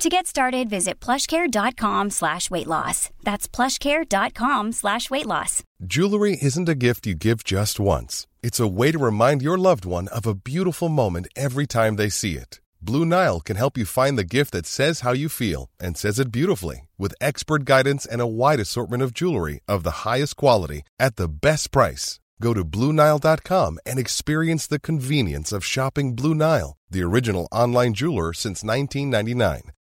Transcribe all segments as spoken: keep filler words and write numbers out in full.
To get started, visit plushcare.com slash weight loss. That's plushcare.com slash weight loss. Jewelry isn't a gift you give just once. It's a way to remind your loved one of a beautiful moment every time they see it. Blue Nile can help you find the gift that says how you feel and says it beautifully, with expert guidance and a wide assortment of jewelry of the highest quality at the best price. Go to Blue Nile dot com and experience the convenience of shopping Blue Nile, the original online jeweler since nineteen ninety-nine.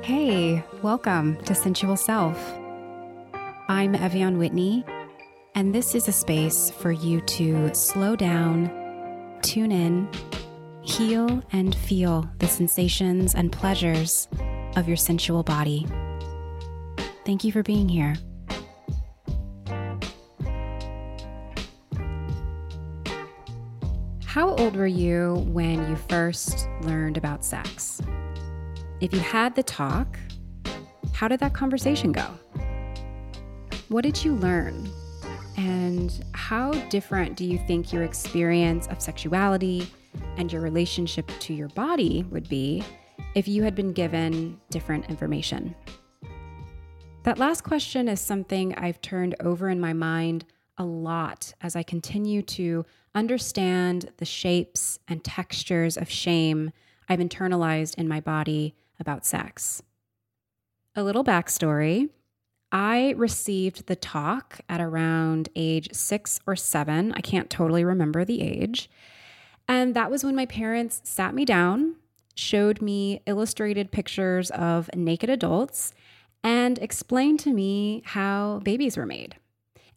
Hey, welcome to Sensual Self. I'm Ev'Yan Whitney, and this is a space for you to slow down, tune in, heal, and feel the sensations and pleasures of your sensual body. Thank you for being here. How old were you when you first learned about sex? If you had the talk, how did that conversation go? What did you learn? And how different do you think your experience of sexuality and your relationship to your body would be if you had been given different information? That last question is something I've turned over in my mind a lot as I continue to understand the shapes and textures of shame I've internalized in my body about sex. A little backstory. I received the talk at around age six or seven. I can't totally remember the age. And that was when my parents sat me down, showed me illustrated pictures of naked adults, and explained to me how babies were made.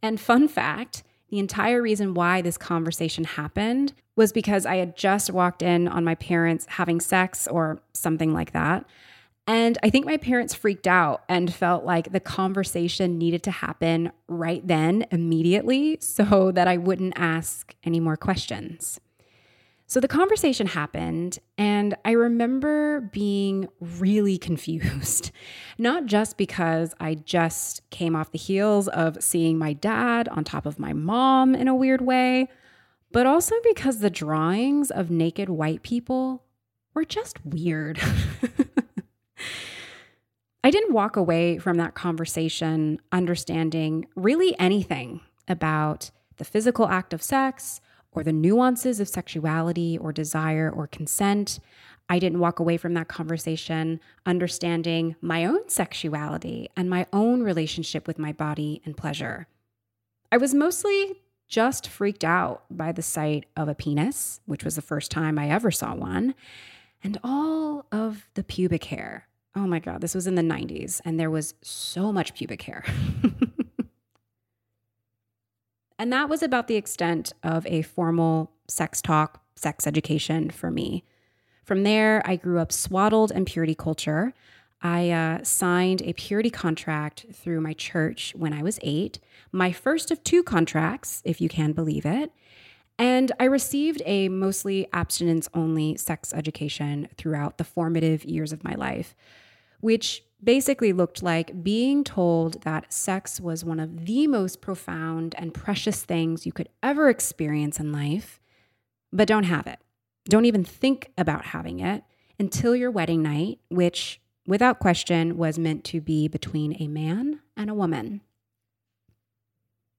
And fun fact, the entire reason why this conversation happened was because I had just walked in on my parents having sex or something like that. And I think my parents freaked out and felt like the conversation needed to happen right then, immediately, so that I wouldn't ask any more questions. So the conversation happened, and I remember being really confused, not just because I just came off the heels of seeing my dad on top of my mom in a weird way, but also because the drawings of naked white people were just weird. I didn't walk away from that conversation understanding really anything about the physical act of sex, or the nuances of sexuality or desire or consent. I didn't walk away from that conversation understanding my own sexuality and my own relationship with my body and pleasure. I was mostly just freaked out by the sight of a penis, which was the first time I ever saw one, and all of the pubic hair. Oh my God, this was in the nineties, and there was so much pubic hair. And that was about the extent of a formal sex talk, sex education for me. From there, I grew up swaddled in purity culture. I uh, signed a purity contract through my church when I was eight, my first of two contracts, if you can believe it. And I received a mostly abstinence-only sex education throughout the formative years of my life, which basically looked like being told that sex was one of the most profound and precious things you could ever experience in life, but don't have it. Don't even think about having it until your wedding night, which without question was meant to be between a man and a woman.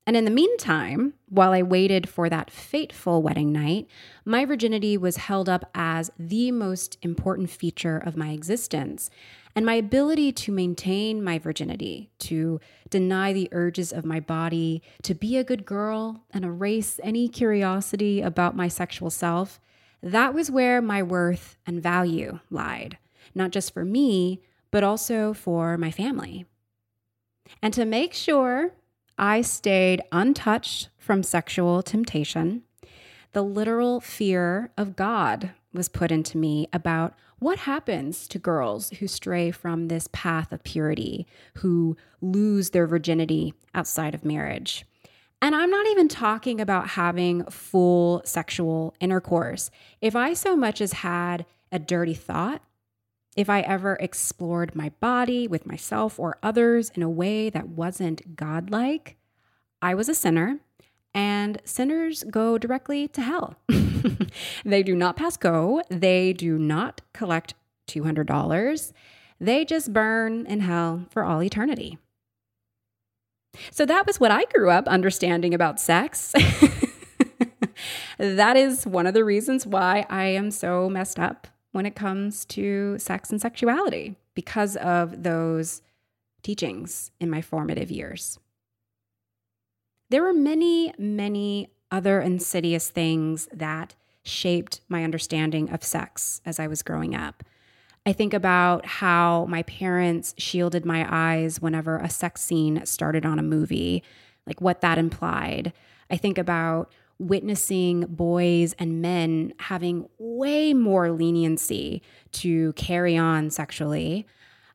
And in the meantime, while I waited for that fateful wedding night, my virginity was held up as the most important feature of my existence. And my ability to maintain my virginity, to deny the urges of my body, to be a good girl and erase any curiosity about my sexual self, that was where my worth and value lied, not just for me, but also for my family. And to make sure I stayed untouched from sexual temptation, the literal fear of God was put into me about what happens to girls who stray from this path of purity, who lose their virginity outside of marriage. And I'm not even talking about having full sexual intercourse. If I so much as had a dirty thought, if I ever explored my body with myself or others in a way that wasn't godlike, I was a sinner, and sinners go directly to hell. They do not pass go. They do not collect two hundred dollars. They just burn in hell for all eternity. So that was what I grew up understanding about sex. That is one of the reasons why I am so messed up when it comes to sex and sexuality, because of those teachings in my formative years. There were many, many other insidious things that shaped my understanding of sex as I was growing up. I think about how my parents shielded my eyes whenever a sex scene started on a movie, like what that implied. I think about witnessing boys and men having way more leniency to carry on sexually.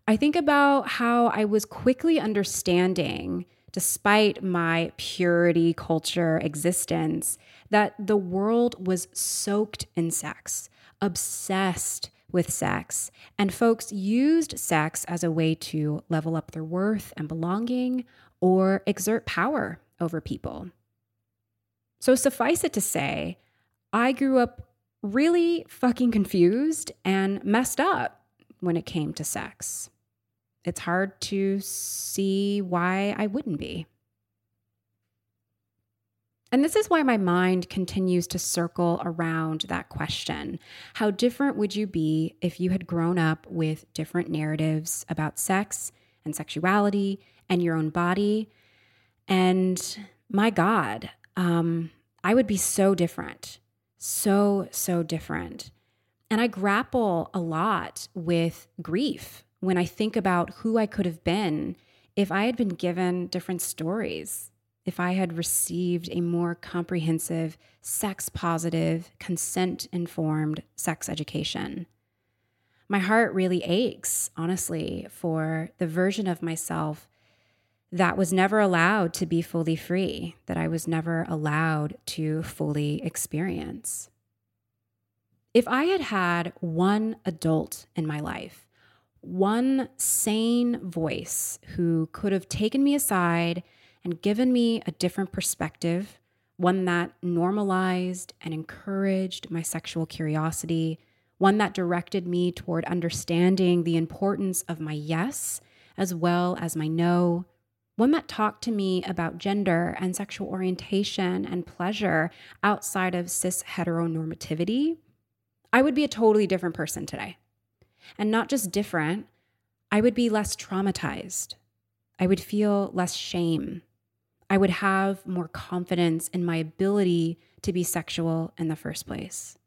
I think about how I was quickly understanding, despite my purity culture existence, that the world was soaked in sex, obsessed with sex, and folks used sex as a way to level up their worth and belonging or exert power over people. So suffice it to say, I grew up really fucking confused and messed up when it came to sex. It's hard to see why I wouldn't be. And this is why my mind continues to circle around that question. How different would you be if you had grown up with different narratives about sex and sexuality and your own body? And my God, Um, I would be so different, so, so different. And I grapple a lot with grief when I think about who I could have been if I had been given different stories, if I had received a more comprehensive, sex-positive, consent-informed sex education. My heart really aches, honestly, for the version of myself that was never allowed to be fully free, that I was never allowed to fully experience. If I had had one adult in my life, one sane voice who could have taken me aside and given me a different perspective, one that normalized and encouraged my sexual curiosity, one that directed me toward understanding the importance of my yes as well as my no, one that talked to me about gender and sexual orientation and pleasure outside of cis-heteronormativity, I would be a totally different person today. And not just different, I would be less traumatized. I would feel less shame. I would have more confidence in my ability to be sexual in the first place.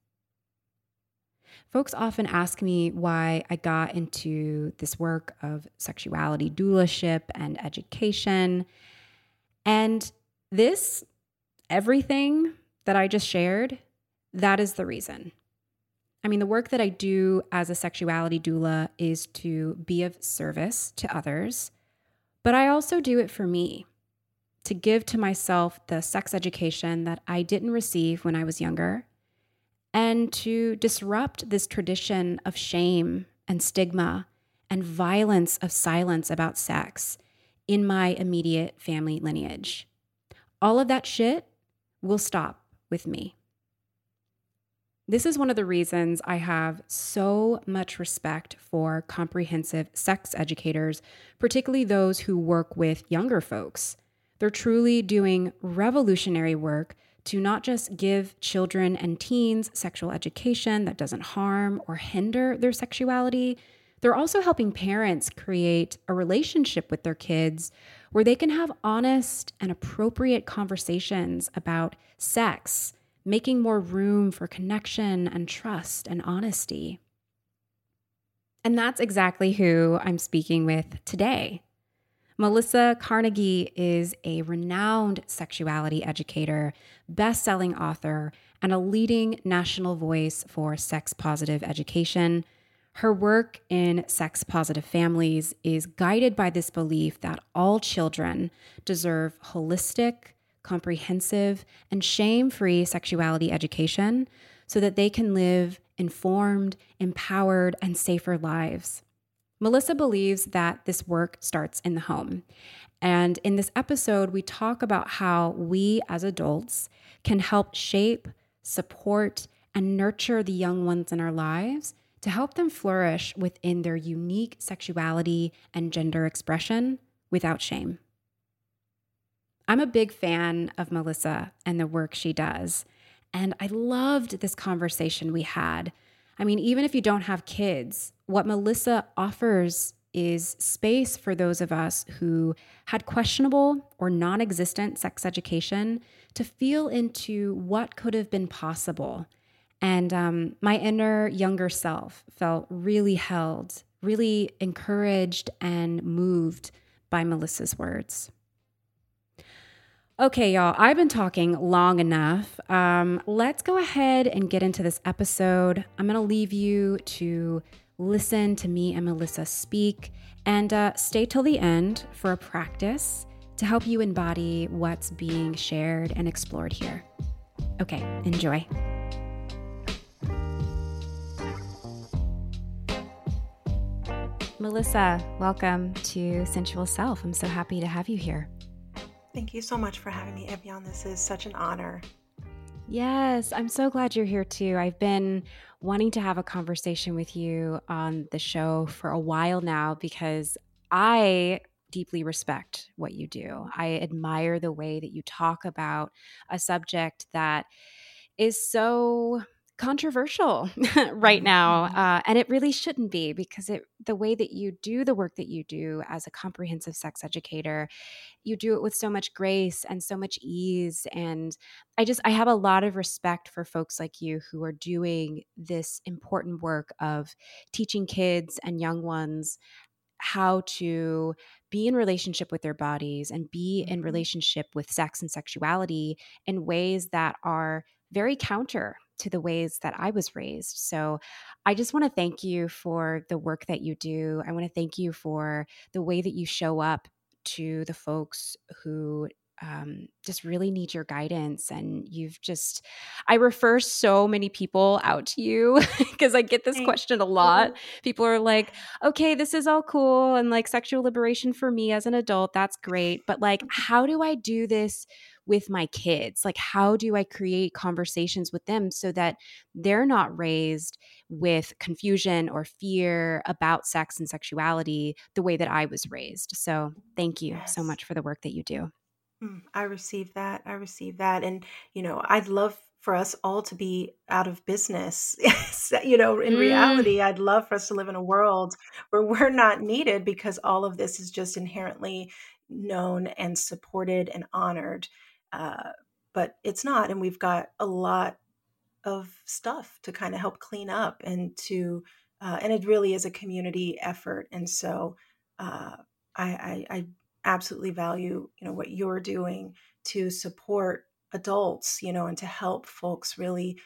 Folks often ask me why I got into this work of sexuality doulaship and education. And this, everything that I just shared, that is the reason. I mean, the work that I do as a sexuality doula is to be of service to others, but I also do it for me, to give to myself the sex education that I didn't receive when I was younger, and to disrupt this tradition of shame and stigma and violence of silence about sex in my immediate family lineage. All of that shit will stop with me. This is one of the reasons I have so much respect for comprehensive sex educators, particularly those who work with younger folks. They're truly doing revolutionary work to not just give children and teens sexual education that doesn't harm or hinder their sexuality. They're also helping parents create a relationship with their kids where they can have honest and appropriate conversations about sex, making more room for connection and trust and honesty. And that's exactly who I'm speaking with today. Melissa Carnegie is a renowned sexuality educator, best-selling author, and a leading national voice for sex-positive education. Her work in sex-positive families is guided by this belief that all children deserve holistic, comprehensive, and shame-free sexuality education so that they can live informed, empowered, and safer lives. Melissa believes that this work starts in the home. And in this episode, we talk about how we as adults can help shape, support, and nurture the young ones in our lives to help them flourish within their unique sexuality and gender expression without shame. I'm a big fan of Melissa and the work she does, and I loved this conversation we had. I mean, even if you don't have kids, what Melissa offers is space for those of us who had questionable or non-existent sex education to feel into what could have been possible. And um, my inner younger self felt really held, really encouraged and moved by Melissa's words. Okay, y'all, I've been talking long enough. Um, let's go ahead and get into this episode. I'm going to leave you to listen to me and Melissa speak, and uh, stay till the end for a practice to help you embody what's being shared and explored here. Okay, enjoy. Melissa, welcome to Sensual Self. I'm so happy to have you here. Thank you so much for having me, Ev'Yan. This is such an honor. Yes, I'm so glad you're here too. I've been wanting to have a conversation with you on the show for a while now because I deeply respect what you do. I admire the way that you talk about a subject that is so controversial right now. Uh, and it really shouldn't be, because it, the way that you do the work that you do as a comprehensive sex educator, you do it with so much grace and so much ease. And I just, I have a lot of respect for folks like you who are doing this important work of teaching kids and young ones how to be in relationship with their bodies and be in relationship with sex and sexuality in ways that are very counter to the ways that I was raised. So I just want to thank you for the work that you do. I want to thank you for the way that you show up to the folks who um, just really need your guidance. And you've just, I refer so many people out to you because I get this Thanks. question a lot. People are like, okay, this is all cool. And like sexual liberation for me as an adult, that's great. But like, how do I do this with my kids? Like, how do I create conversations with them so that they're not raised with confusion or fear about sex and sexuality the way that I was raised? So thank you yes. so much for the work that you do. I receive that. I receive that. And, you know, I'd love for us all to be out of business. You know, in mm. reality, I'd love for us to live in a world where we're not needed, because all of this is just inherently known and supported and honored. Uh, but it's not. And we've got a lot of stuff to kind of help clean up, and to, uh, and it really is a community effort. And so uh, I, I, I absolutely value, you know, what you're doing to support adults, you know, and to help folks really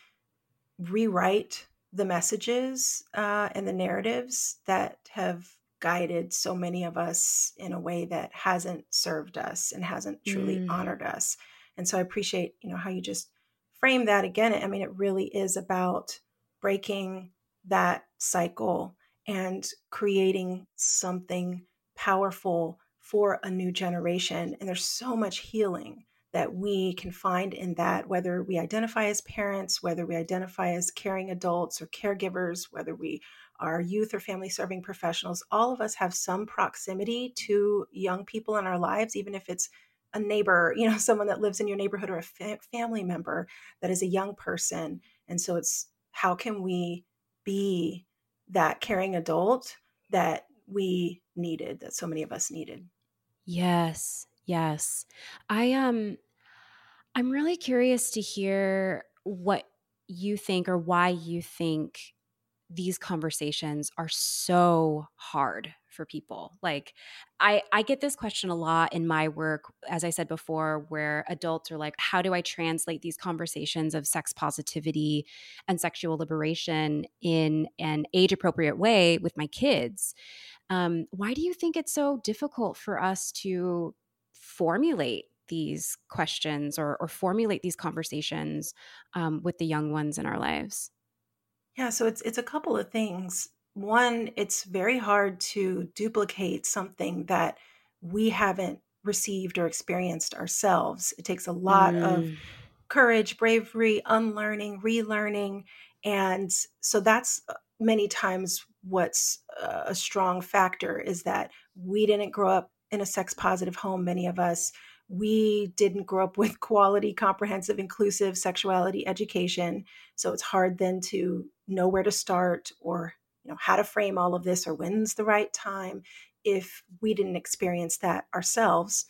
rewrite the messages uh, and the narratives that have guided so many of us in a way that hasn't served us and hasn't truly mm. honored us. And so I appreciate, you know, how you just frame that again. I mean, it really is about breaking that cycle and creating something powerful for a new generation. And there's so much healing that we can find in that, whether we identify as parents, whether we identify as caring adults or caregivers, whether we are youth or family serving professionals, all of us have some proximity to young people in our lives, even if it's a neighbor, you know, someone that lives in your neighborhood, or a fa- family member that is a young person. And so it's, how can we be that caring adult that we needed, that so many of us needed? Yes, yes. I um, I'm really curious to hear what you think, or why you think these conversations are so hard for people. Like, I, I get this question a lot in my work, as I said before, where adults are like, how do I translate these conversations of sex positivity and sexual liberation in an age-appropriate way with my kids? Um, why do you think it's so difficult for us to formulate these questions, or, or formulate these conversations um, with the young ones in our lives? Yeah, so it's it's a couple of things. One, it's very hard to duplicate something that we haven't received or experienced ourselves. It takes a lot mm. of courage, bravery, unlearning, relearning. And so that's many times what's a strong factor, is that we didn't grow up in a sex positive home, many of us. We didn't grow up with quality, comprehensive, inclusive sexuality education. So it's hard then to know where to start, or you know, how to frame all of this, or when's the right time, if we didn't experience that ourselves.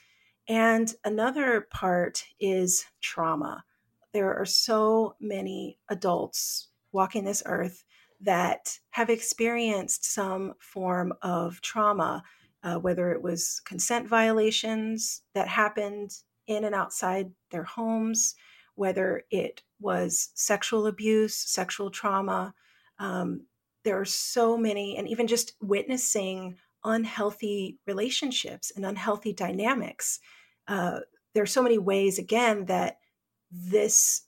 And another part is trauma. There are so many adults walking this earth that have experienced some form of trauma, uh, whether it was consent violations that happened in and outside their homes, whether it was sexual abuse, sexual trauma. Um, There are so many, and even just witnessing unhealthy relationships and unhealthy dynamics. Uh, there are so many ways, again, that this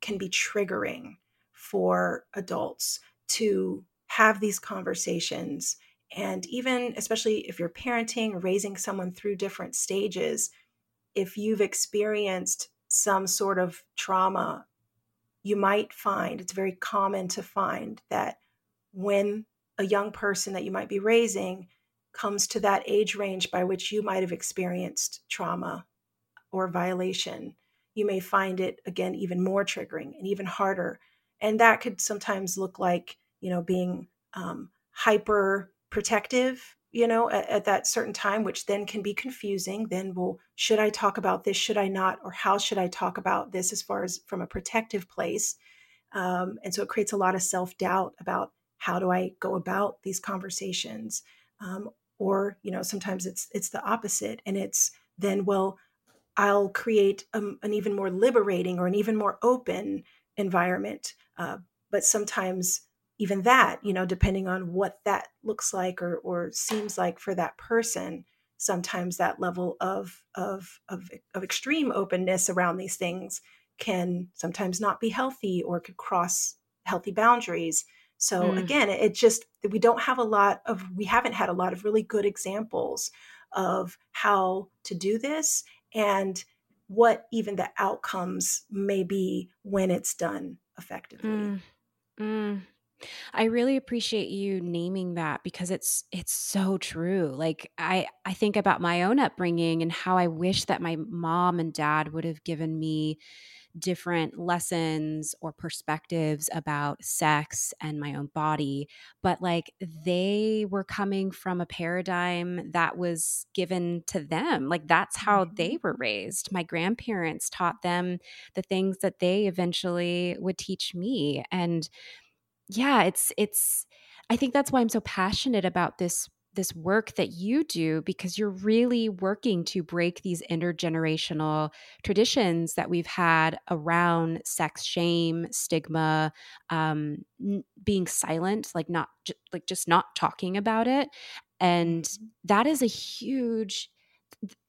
can be triggering for adults to have these conversations. And even, especially if you're parenting or raising someone through different stages, if you've experienced some sort of trauma, you might find, it's very common to find that when a young person that you might be raising comes to that age range by which you might have experienced trauma or violation, you may find it, again, even more triggering and even harder. And that could sometimes look like, you know, being um, hyper protective, you know, at, at that certain time, which then can be confusing. Then, well, should I talk about this? Should I not? Or how should I talk about this, as far as from a protective place? Um, and so it creates a lot of self-doubt about, how do I go about these conversations? Um, or, you know, sometimes it's it's the opposite. And it's then, well, I'll create a, an even more liberating or an even more open environment. Uh, but sometimes even that, you know, depending on what that looks like or or seems like for that person, sometimes that level of of of, of extreme openness around these things can sometimes not be healthy, or could cross healthy boundaries. So mm. again, it just, we don't have a lot of, we haven't had a lot of really good examples of how to do this and what even the outcomes may be when it's done effectively. Mm. Mm. I really appreciate you naming that, because it's it's so true. Like I, I think about my own upbringing and how I wish that my mom and dad would have given me different lessons or perspectives about sex and my own body. But like, they were coming from a paradigm that was given to them. Like, that's how they were raised. My grandparents taught them the things that they eventually would teach me. And yeah, it's, it's, I think that's why I'm so passionate about this this work that you do, because you're really working to break these intergenerational traditions that we've had around sex shame, stigma, um, n- being silent, like not j- like just not talking about it. And that is a huge,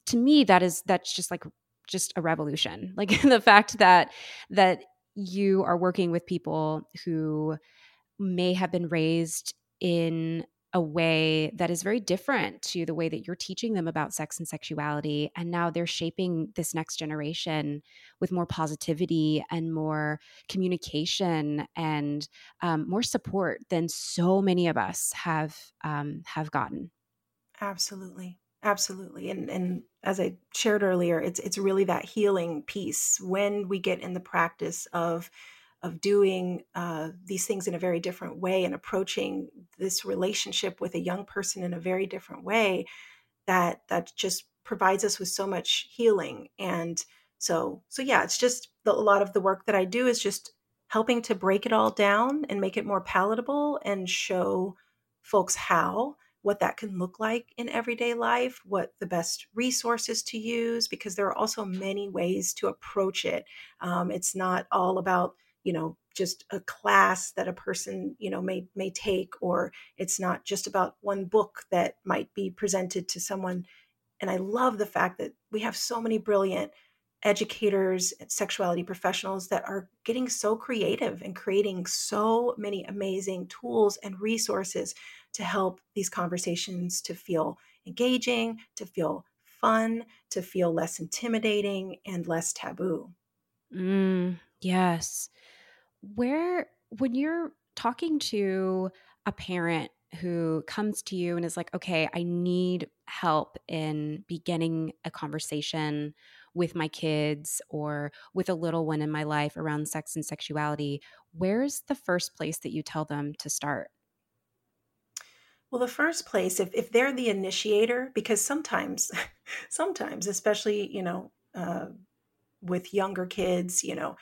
to me, that is, that's just like, just a revolution. Like the fact that, that you are working with people who may have been raised in a way that is very different to the way that you're teaching them about sex and sexuality. And now they're shaping this next generation with more positivity and more communication and um, more support than so many of us have um, have gotten. Absolutely. Absolutely. And and as I shared earlier, it's it's really that healing piece when we get in the practice of of doing uh, these things in a very different way and approaching this relationship with a young person in a very different way, that that just provides us with so much healing. And so so yeah, it's just the, a lot of the work that I do is just helping to break it all down and make it more palatable and show folks how. What that can look like in everyday life, what the best resources to use, because there are also many ways to approach it. Um, it's not all about, you know, just a class that a person, you know, may may take, or it's not just about one book that might be presented to someone. And I love the fact that we have so many brilliant educators and sexuality professionals that are getting so creative and creating so many amazing tools and resources to help these conversations to feel engaging, to feel fun, to feel less intimidating and less taboo. Mm, yes. Where, when you're talking to a parent who comes to you and is like, okay, I need help in beginning a conversation with my kids or with a little one in my life around sex and sexuality, where's the first place that you tell them to start? Well, the first place, if if they're the initiator, because sometimes, sometimes, especially, you know, uh, with younger kids, you know,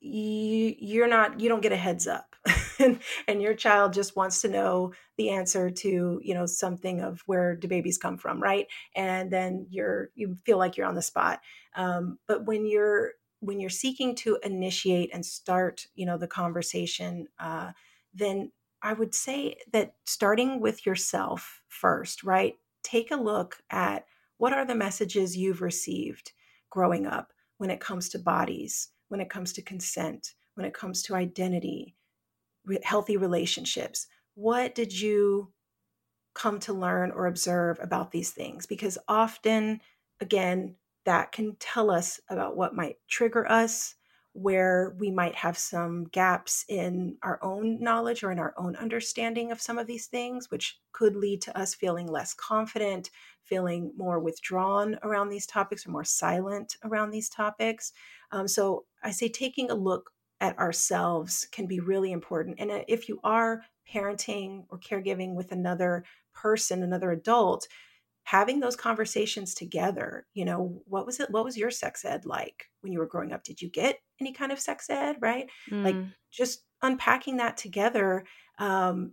you, you're not, you don't get a heads up and, and your child just wants to know the answer to, you know, something of where do babies come from, right? And then you're, you feel like you're on the spot. Um, but when you're, when you're seeking to initiate and start, you know, the conversation, uh, then I would say that starting with yourself first, right? Take a look at what are the messages you've received growing up when it comes to bodies, when it comes to consent, when it comes to identity, re- healthy relationships. What did you come to learn or observe about these things? Because often, again, that can tell us about what might trigger us, where we might have some gaps in our own knowledge or in our own understanding of some of these things, which could lead to us feeling less confident, feeling more withdrawn around these topics or more silent around these topics. Um, so I say taking a look at ourselves can be really important. And if you are parenting or caregiving with another person, another adult, having those conversations together, you know, what was it? What was your sex ed like when you were growing up? Did you get any kind of sex ed, right? Mm. Like just unpacking that together, um,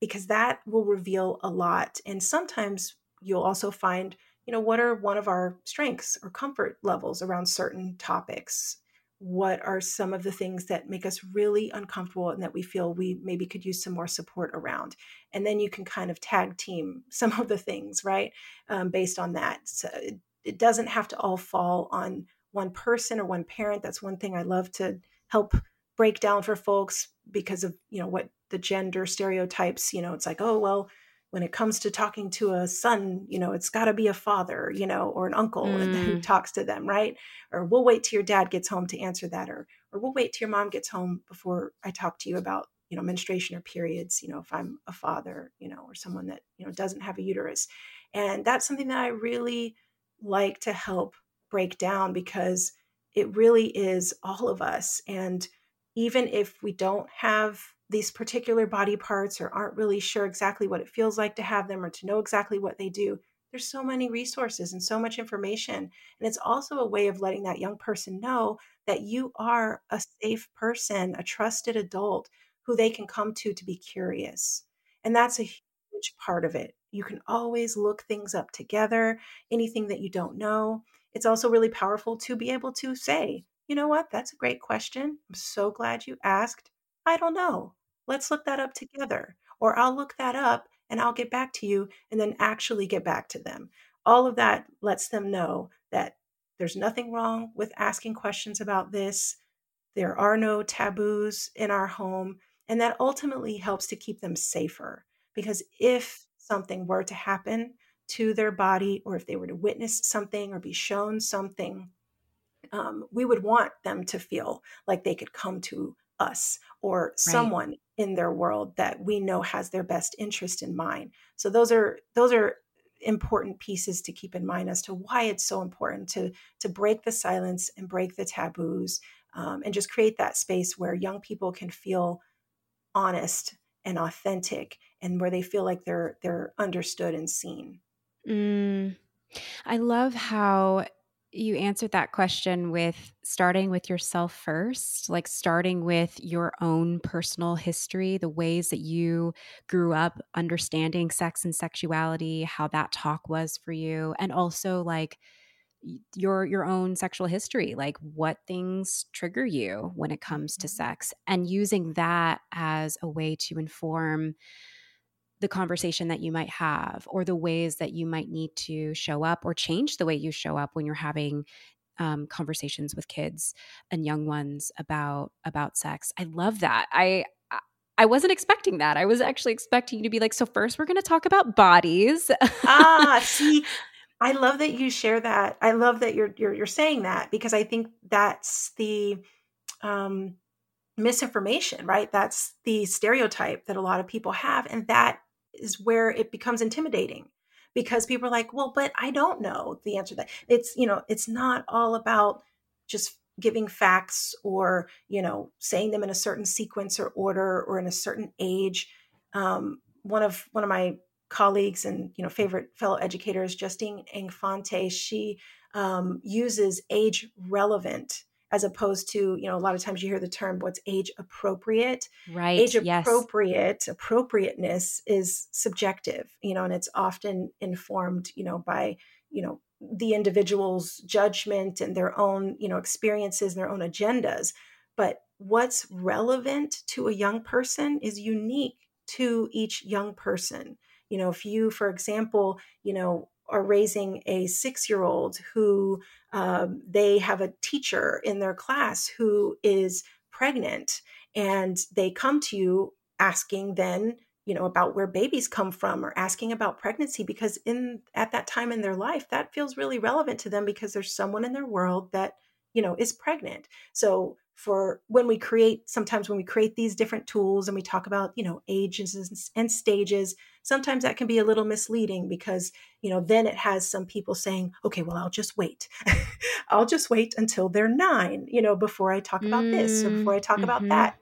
because that will reveal a lot. And sometimes you'll also find, you know, what are one of our strengths or comfort levels around certain topics? What are some of the things that make us really uncomfortable and that we feel we maybe could use some more support around? And then you can kind of tag team some of the things, right? Um, based on that. So it, it doesn't have to all fall on one person or one parent. That's one thing I love to help break down for folks because of, you know, what the gender stereotypes, you know, it's like, oh, well, when it comes to talking to a son, you know, it's got to be a father, you know, or an uncle mm. who talks to them, right? Or we'll wait till your dad gets home to answer that, or or we'll wait till your mom gets home before I talk to you about, you know, menstruation or periods, you know, if I'm a father, you know, or someone that, you know, doesn't have a uterus. And that's something that I really like to help break down because it really is all of us. And even if we don't have these particular body parts or aren't really sure exactly what it feels like to have them or to know exactly what they do, there's so many resources and so much information. And it's also a way of letting that young person know that you are a safe person, a trusted adult who they can come to to be curious. And that's a huge part of it. You can always look things up together, anything that you don't know. It's also really powerful to be able to say, you know what, that's a great question. I'm so glad you asked. I don't know. Let's look that up together, or I'll look that up and I'll get back to you, and then actually get back to them. All of that lets them know that there's nothing wrong with asking questions about this. There are no taboos in our home, and that ultimately helps to keep them safer, because if something were to happen to their body, or if they were to witness something or be shown something, um, we would want them to feel like they could come to us or right. someone in their world that we know has their best interest in mind. So those are those are important pieces to keep in mind as to why it's so important to to break the silence and break the taboos, um, and just create that space where young people can feel honest and authentic, and where they feel like they're they're understood and seen. Mm. I love how you answered that question with starting with yourself first, like starting with your own personal history, the ways that you grew up understanding sex and sexuality, how that talk was for you, and also like your your own sexual history, like what things trigger you when it comes to sex, and using that as a way to inform the conversation that you might have, or the ways that you might need to show up or change the way you show up when you're having um, conversations with kids and young ones about about sex. I love that. I I wasn't expecting that. I was actually expecting you to be like, so first we're going to talk about bodies. Ah, see, I love that you share that. I love that you're you're, you're saying that, because I think that's the um, misinformation, right? That's the stereotype that a lot of people have, and that is where it becomes intimidating, because people are like, well, but I don't know the answer to that. It's, you know, it's not all about just giving facts, or, you know, saying them in a certain sequence or order or in a certain age. Um, one of, one of my colleagues and, you know, favorite fellow educators, Justine Infante, she um, uses age relevant, as opposed to, you know, a lot of times you hear the term, what's age appropriate, right? Age appropriate, yes. Appropriateness is subjective, you know, and it's often informed, you know, by, you know, the individual's judgment and their own, you know, experiences and their own agendas. But what's relevant to a young person is unique to each young person. You know, if you, for example, you know, are raising a six-year-old who um, they have a teacher in their class who is pregnant, and they come to you asking then, you know, about where babies come from, or asking about pregnancy, because in at that time in their life, that feels really relevant to them, because there's someone in their world that, you know, is pregnant. So for when we create, sometimes when we create these different tools and we talk about, you know, ages and stages, sometimes that can be a little misleading, because, you know, then it has some people saying, okay, well, I'll just wait. I'll just wait until they're nine, you know, before I talk about mm, this or before I talk mm-hmm. about that.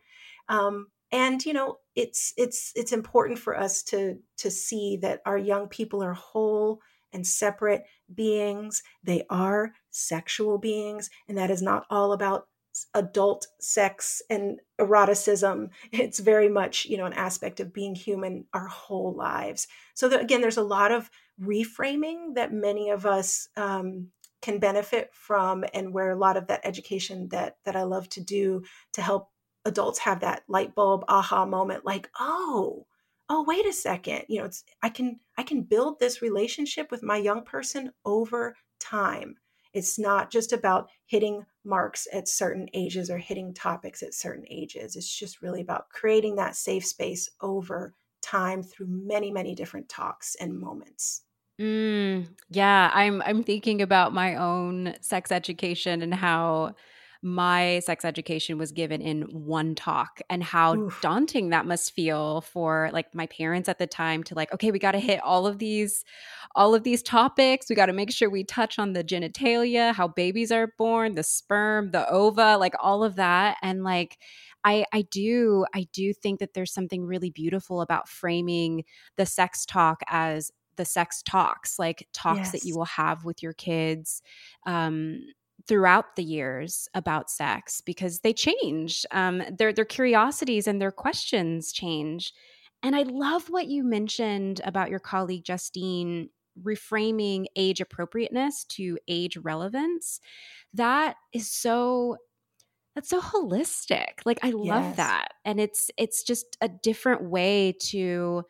Um, and, you know, it's, it's, it's important for us to, to see that our young people are whole and separate beings. They are sexual beings, and that is not all about adult sex and eroticism. It's very much, you know, an aspect of being human our whole lives. So that, again, there's a lot of reframing that many of us um, can benefit from, and where a lot of that education that that I love to do to help adults have that light bulb aha moment, like, oh, oh, wait a second, you know, it's I can I can build this relationship with my young person over time. It's not just about hitting marks at certain ages or hitting topics at certain ages. It's just really about creating that safe space over time through many, many different talks and moments. Mm, yeah, I'm I'm thinking about my own sex education and how my sex education was given in one talk, and how Oof. daunting that must feel for like my parents at the time to like, okay, we got to hit all of these, all of these topics. We got to make sure we touch on the genitalia, how babies are born, the sperm, the ova, like all of that. And like, I, I do, I do think that there's something really beautiful about framing the sex talk as the sex talks, like talks yes. that you will have with your kids, um, throughout the years about sex, because they change. Um, their their curiosities and their questions change. And I love what you mentioned about your colleague, Justine, reframing age appropriateness to age relevance. That is so that's so holistic. Like I love yes. that. And it's it's just a different way to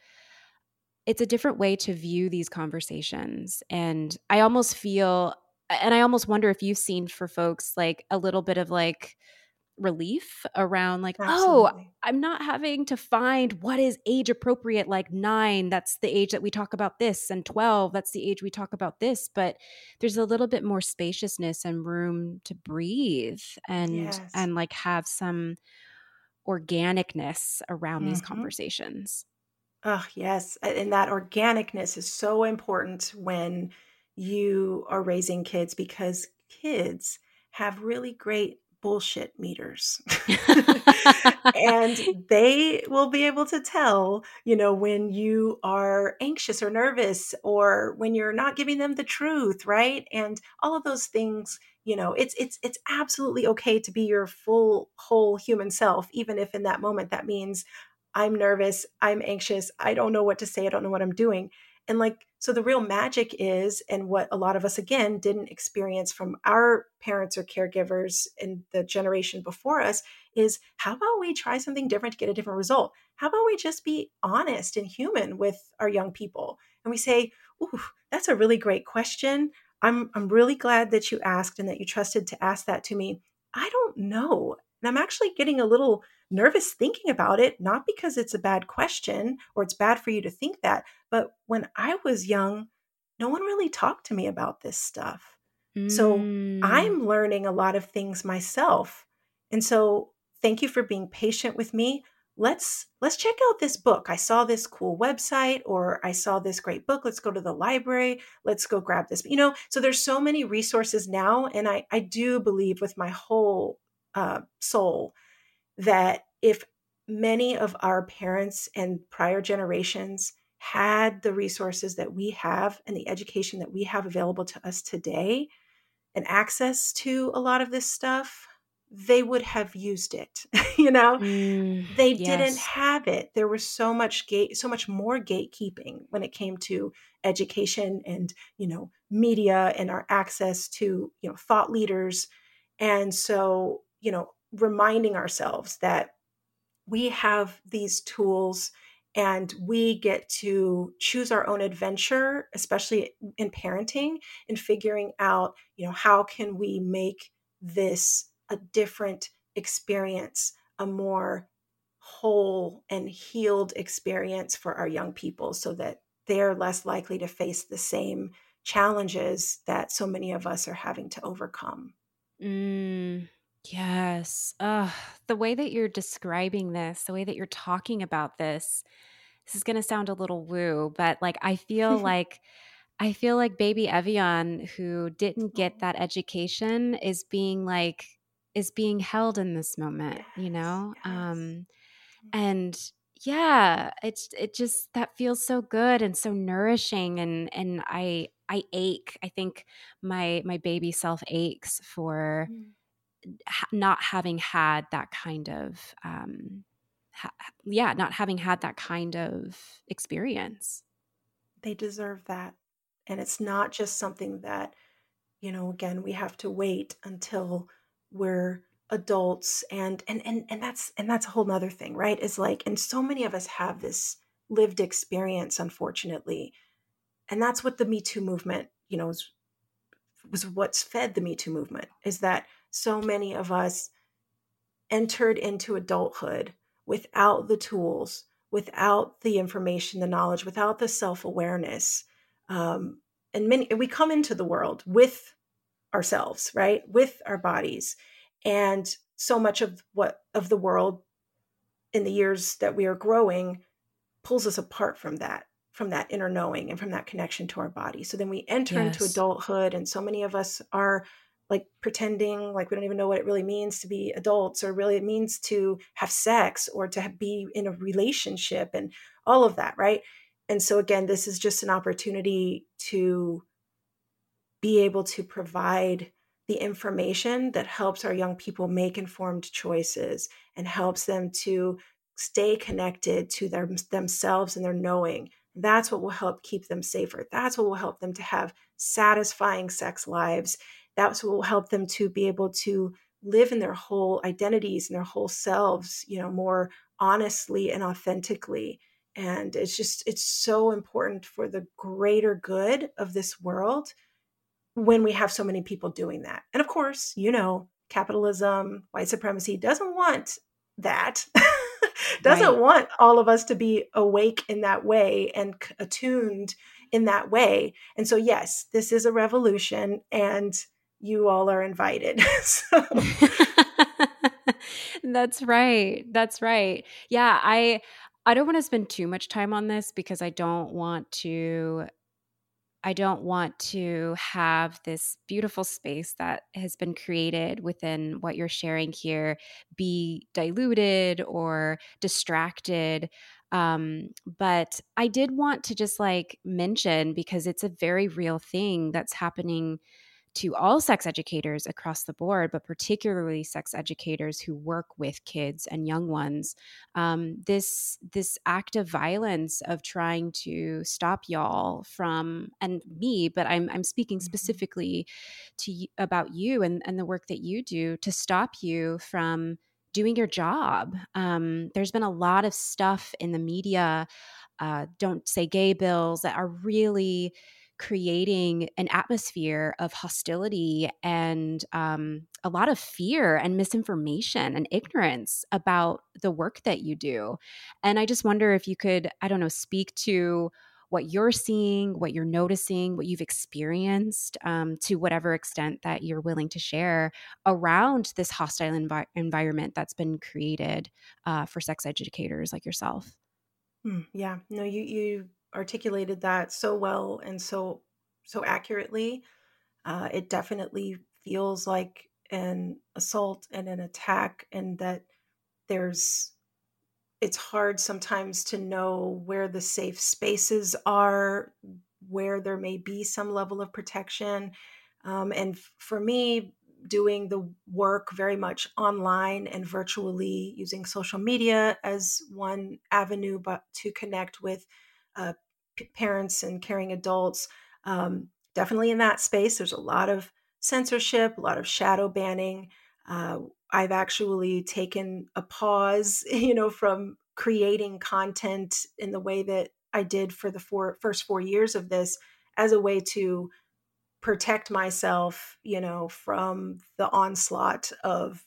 it's a different way to view these conversations. And I almost feel And I almost wonder if you've seen for folks like a little bit of like relief around like, Absolutely. oh, I'm not having to find what is age appropriate, like nine, that's the age that we talk about this, and twelve, that's the age we talk about this. But there's a little bit more spaciousness and room to breathe and, yes. and like have some organicness around mm-hmm. these conversations. Oh, yes. And that organicness is so important when you are raising kids, because kids have really great bullshit meters and they will be able to tell, you know, when you are anxious or nervous or when you're not giving them the truth, right? And all of those things, you know, it's, it's, it's absolutely okay to be your full, whole human self, even if in that moment that means I'm nervous, I'm anxious, I don't know what to say, I don't know what I'm doing. And like, so the real magic is, and what a lot of us, again, didn't experience from our parents or caregivers in the generation before us, is how about we try something different to get a different result? How about we just be honest and human with our young people? And we say, ooh, that's a really great question. I'm I'm really glad that you asked and that you trusted to ask that to me. I don't know. And I'm actually getting a little nervous thinking about it, not because it's a bad question or it's bad for you to think that, but when I was young, no one really talked to me about this stuff. Mm. So I'm learning a lot of things myself. And so thank you for being patient with me. Let's let's check out this book. I saw this cool website, or I saw this great book. Let's go to the library. Let's go grab this. You know, so there's so many resources now. And I, I do believe with my whole Uh, soul that if many of our parents and prior generations had the resources that we have and the education that we have available to us today and access to a lot of this stuff, they would have used it. you know, mm, they yes. didn't have it. There was so much gate, so much more gatekeeping when it came to education and, you know, media and our access to, you know, thought leaders. And so, you know, reminding ourselves that we have these tools and we get to choose our own adventure, especially in parenting and figuring out, you know, how can we make this a different experience, a more whole and healed experience for our young people so that they're less likely to face the same challenges that so many of us are having to overcome. Mm, yes. Uh, the way that you're describing this, the way that you're talking about this, this is going to sound a little woo, but like, I feel like, I feel like baby Ev'Yan who didn't get that education is being like, is being held in this moment, yes, you know? Yes. Um, and yeah, it's, it just, that feels so good and so nourishing. And, and I, I ache. I think my my baby self aches for mm. ha- not having had that kind of, um, ha- yeah, not having had that kind of experience. They deserve that. And it's not just something that, you know, again, we have to wait until we're adults. And, and, and, and that's, and that's a whole nother thing, right? It's like, and so many of us have this lived experience, unfortunately. And that's what the Me Too movement, you know, was, was what's fed the Me Too movement, is that so many of us entered into adulthood without the tools, without the information, the knowledge, without the self-awareness. Um, and many, we come into the world with ourselves, right? With our bodies. And so much of what of the world in the years that we are growing pulls us apart from that. from that inner knowing and from that connection to our body. So then we enter yes. into adulthood, and so many of us are like pretending like we don't even know what it really means to be adults, or really it means to have sex or to have, be in a relationship and all of that, right? And so again, this is just an opportunity to be able to provide the information that helps our young people make informed choices and helps them to stay connected to their, themselves and their knowing. That's what will help keep them safer. That's what will help them to have satisfying sex lives. That's what will help them to be able to live in their whole identities and their whole selves, you know, more honestly and authentically. And it's just, it's so important for the greater good of this world when we have so many people doing that. And of course, you know, capitalism, white supremacy doesn't want that, doesn't right. want all of us to be awake in that way and attuned in that way. And so, yes, this is a revolution and you all are invited. So. That's right. That's right. Yeah. I, I don't want to spend too much time on this because I don't want to, I don't want to have this beautiful space that has been created within what you're sharing here be diluted or distracted. Um, but I did want to just like mention, because it's a very real thing that's happening to all sex educators across the board, but particularly sex educators who work with kids and young ones. Um, this this act of violence of trying to stop y'all from, and me, but I'm I'm speaking specifically to you, about you and, and the work that you do to stop you from doing your job. Um, there's been a lot of stuff in the media, uh, don't say gay bills, that are really creating an atmosphere of hostility and um, a lot of fear and misinformation and ignorance about the work that you do. And I just wonder if you could, I don't know, speak to what you're seeing, what you're noticing, what you've experienced, um, to whatever extent that you're willing to share around this hostile envi- environment that's been created uh, for sex educators like yourself. Hmm, yeah, no, you, you, articulated that so well and so so accurately. Uh, it definitely feels like an assault and an attack, and that there's it's hard sometimes to know where the safe spaces are, where there may be some level of protection. Um, and f- for me, doing the work very much online and virtually, using social media as one avenue but to connect with Uh, p- parents and caring adults. Um, definitely in that space, there's a lot of censorship, a lot of shadow banning. Uh, I've actually taken a pause, you know, from creating content in the way that I did for the four, first four years of this as a way to protect myself, you know, from the onslaught of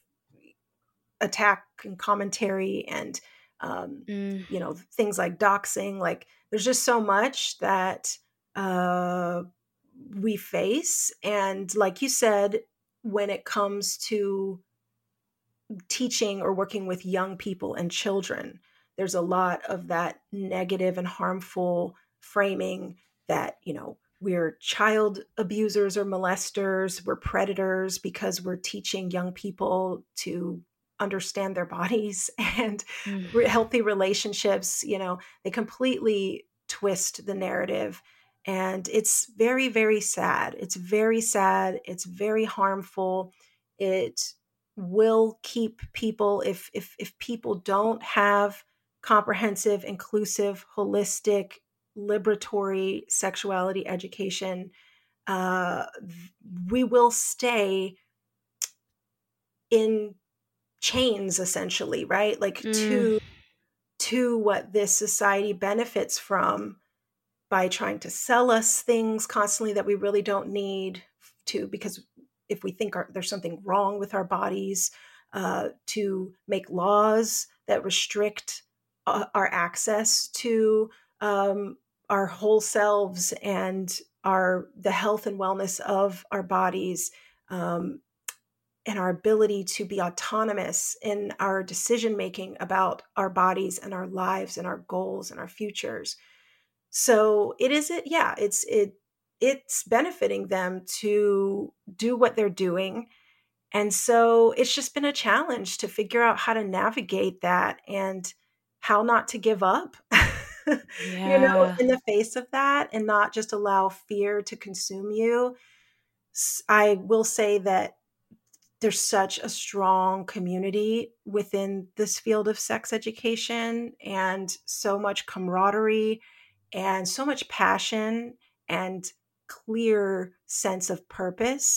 attack and commentary and Um, mm. you know, things like doxing. Like there's just so much that uh, we face. And like you said, when it comes to teaching or working with young people and children, there's a lot of that negative and harmful framing that, you know, we're child abusers or molesters, we're predators because we're teaching young people to understand their bodies and mm. re- healthy relationships. You know, they completely twist the narrative, and it's very, very sad. It's very sad. It's very harmful. It will keep people, if, if, if people don't have comprehensive, inclusive, holistic, liberatory sexuality education, uh, we will stay in chains essentially, right? Like mm. to, to what this society benefits from by trying to sell us things constantly that we really don't need to, because if we think our, there's something wrong with our bodies, uh, to make laws that restrict uh, our access to um, our whole selves and our, the health and wellness of our bodies, um, and our ability to be autonomous in our decision-making about our bodies and our lives and our goals and our futures. So it is, it, yeah, it's, it, it's benefiting them to do what they're doing. And so it's just been a challenge to figure out how to navigate that and how not to give up, yeah. you know, in the face of that, and not just allow fear to consume you. I will say that there's such a strong community within this field of sex education, and so much camaraderie and so much passion and clear sense of purpose.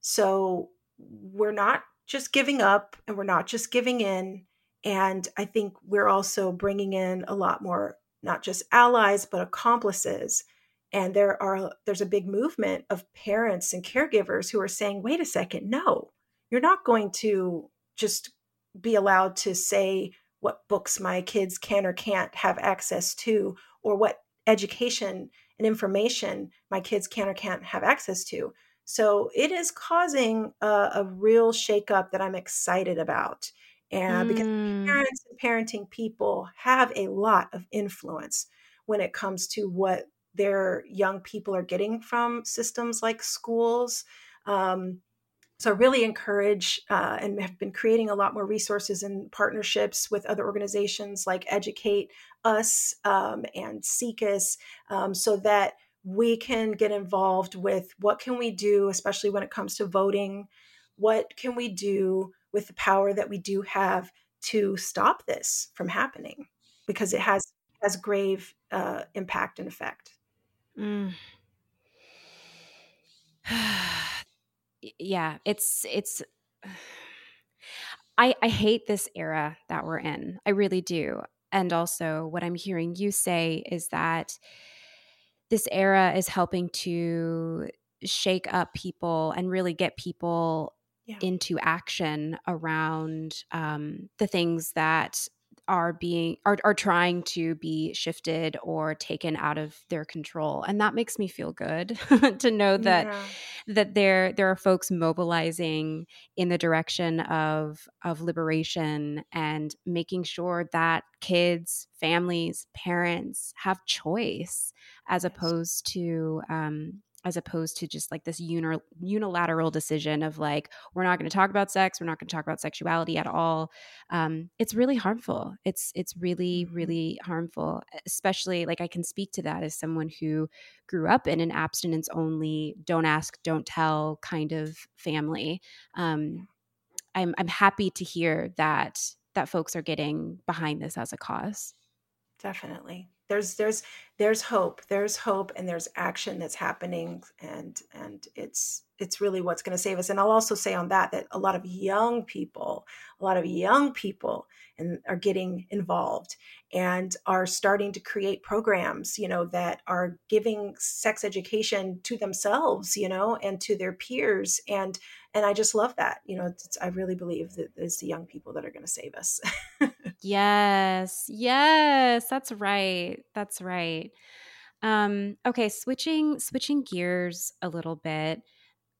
So we're not just giving up, and we're not just giving in. And I think we're also bringing in a lot more, not just allies, but accomplices. And there are, there's a big movement of parents and caregivers who are saying, wait a second, no. you're not going to just be allowed to say what books my kids can or can't have access to, or what education and information my kids can or can't have access to. So it is causing a, a real shakeup that I'm excited about. And because mm. parents and parenting people have a lot of influence when it comes to what their young people are getting from systems like schools. Um, so I really encourage uh, and have been creating a lot more resources and partnerships with other organizations like Educate Us um, and Seekus um, so that we can get involved with what can we do, especially when it comes to voting, what can we do with the power that we do have to stop this from happening, because it has has grave uh, impact and effect. Mm. Yeah, it's it's. I I hate this era that we're in. I really do. And also, what I'm hearing you say is that this era is helping to shake up people and really get people Yeah. into action around um, the things that are being are are trying to be shifted or taken out of their control. And that makes me feel good to know that yeah. that there there are folks mobilizing in the direction of of liberation and making sure that kids, families, parents have choice as yes. opposed to um as opposed to just like this uni- unilateral decision of like, we're not going to talk about sex. We're not going to talk about sexuality at all. Um, it's really harmful. It's it's really, really harmful, especially like I can speak to that as someone who grew up in an abstinence only, don't ask, don't tell kind of family. Um, I'm I'm happy to hear that that folks are getting behind this as a cause. Definitely. There's there's there's hope. There's hope and there's action that's happening, and and it's it's really what's going to save us. And I'll also say on that that a lot of young people, a lot of young people and are getting involved and are starting to create programs, you know, that are giving sex education to themselves, you know, and to their peers. And and I just love that. You know, it's, I really believe that it's the young people that are going to save us. Yes. Yes. That's right. That's right. Um, okay. Switching, switching gears a little bit.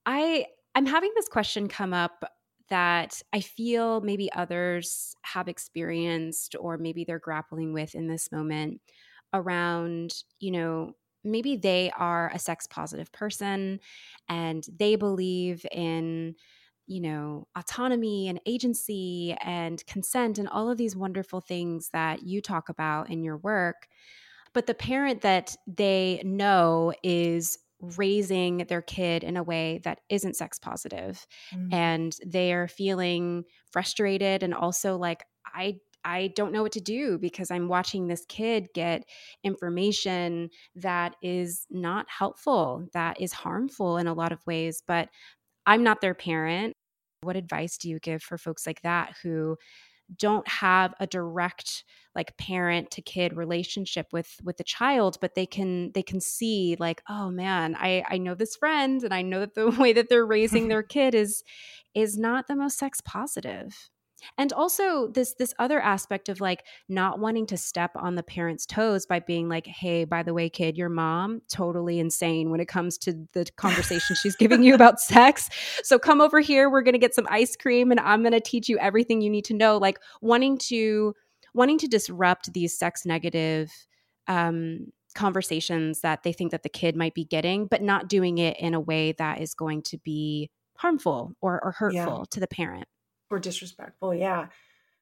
I, I'm having this question come up that I feel maybe others have experienced, or maybe they're grappling with in this moment around, you know, maybe they are a sex positive person and they believe in, you know, autonomy and agency and consent and all of these wonderful things that you talk about in your work. But the parent that they know is raising their kid in a way that isn't sex positive. Mm-hmm. And they are feeling frustrated and also like, I I don't know what to do because I'm watching this kid get information that is not helpful, that is harmful in a lot of ways, but I'm not their parent. What advice do you give for folks like that who don't have a direct like parent to kid relationship with with the child, but they can they can see like, oh man, I, I know this friend and I know that the way that they're raising their kid is is not the most sex positive. And also this this other aspect of like not wanting to step on the parent's toes by being like, hey, by the way, kid, your mom, totally insane when it comes to the conversation she's giving you about sex. So come over here. We're going to get some ice cream and I'm going to teach you everything you need to know. Like wanting to wanting to disrupt these sex negative um, conversations that they think that the kid might be getting, but not doing it in a way that is going to be harmful or, or hurtful yeah. to the parent. Or disrespectful. Yeah,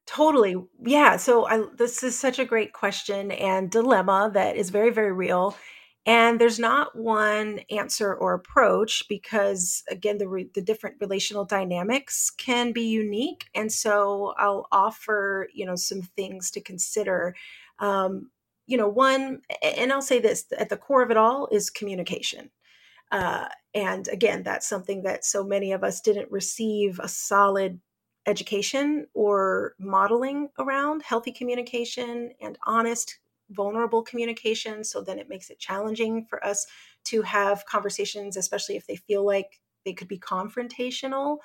totally. Yeah. So I, this is such a great question and dilemma that is very, very real. And there's not one answer or approach because, again, the, re, the different relational dynamics can be unique. And so I'll offer, you know, some things to consider. Um, you know, one, and I'll say this, at the core of it all is communication. Uh, and again, that's something that so many of us didn't receive a solid education or modeling around: healthy communication and honest, vulnerable communication. So then it makes it challenging for us to have conversations, especially if they feel like they could be confrontational.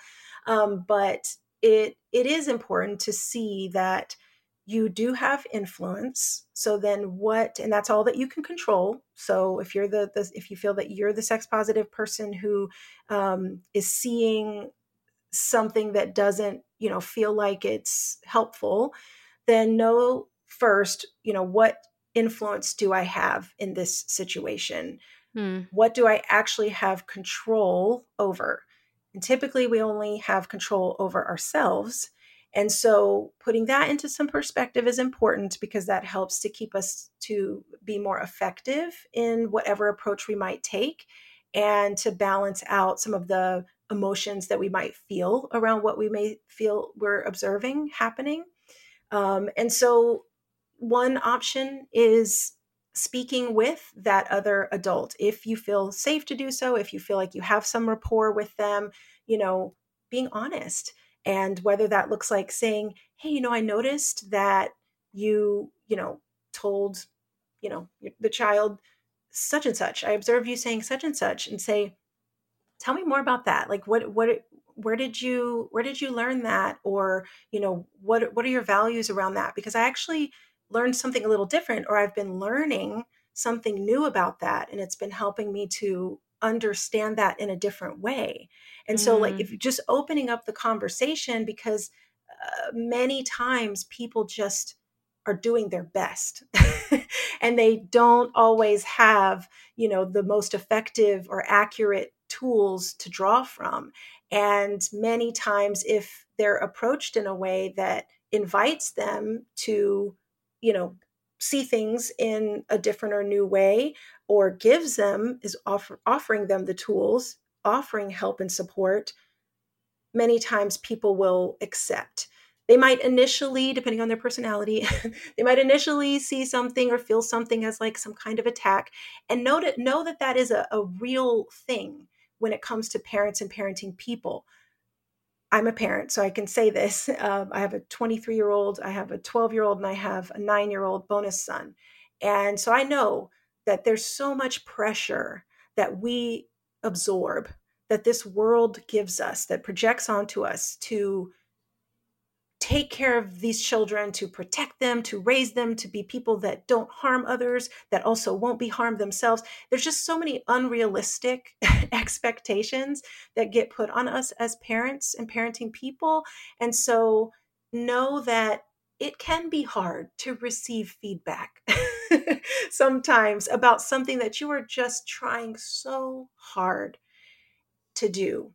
Um, but it it is important to see that you do have influence. So then what, and that's all that you can control. So if you're the, the if you feel that you're the sex positive person who um, is seeing something that doesn't, you know, feel like it's helpful, then know first, you know, what influence do I have in this situation? Hmm. What do I actually have control over? And typically we only have control over ourselves. And so putting that into some perspective is important because that helps to keep us to be more effective in whatever approach we might take and to balance out some of the emotions that we might feel around what we may feel we're observing happening. Um, and so one option is speaking with that other adult. If you feel safe to do so, if you feel like you have some rapport with them, you know, being honest. And whether that looks like saying, hey, you know, I noticed that you, you know, told, you know, the child such and such. I observed you saying such and such, and say, tell me more about that. Like what, what, where did you, where did you learn that? Or, you know, what, what are your values around that? Because I actually learned something a little different, or I've been learning something new about that. And it's been helping me to understand that in a different way. And so mm. like if just opening up the conversation, because uh, many times people just are doing their best and they don't always have, you know, the most effective or accurate tools to draw from. And many times if they're approached in a way that invites them to, you know, see things in a different or new way, or gives them, is offer, offering them the tools, offering help and support, many times people will accept. They might initially, depending on their personality, they might initially see something or feel something as like some kind of attack, and know that, know that that is a, a real thing when it comes to parents and parenting people. I'm a parent, so I can say this. Um, I have a twenty-three-year-old, I have a twelve-year-old, and I have a nine-year-old bonus son. And so I know that there's so much pressure that we absorb, that this world gives us, that projects onto us to take care of these children, to protect them, to raise them, to be people that don't harm others, that also won't be harmed themselves. There's just so many unrealistic expectations that get put on us as parents and parenting people. And so know that it can be hard to receive feedback sometimes about something that you are just trying so hard to do.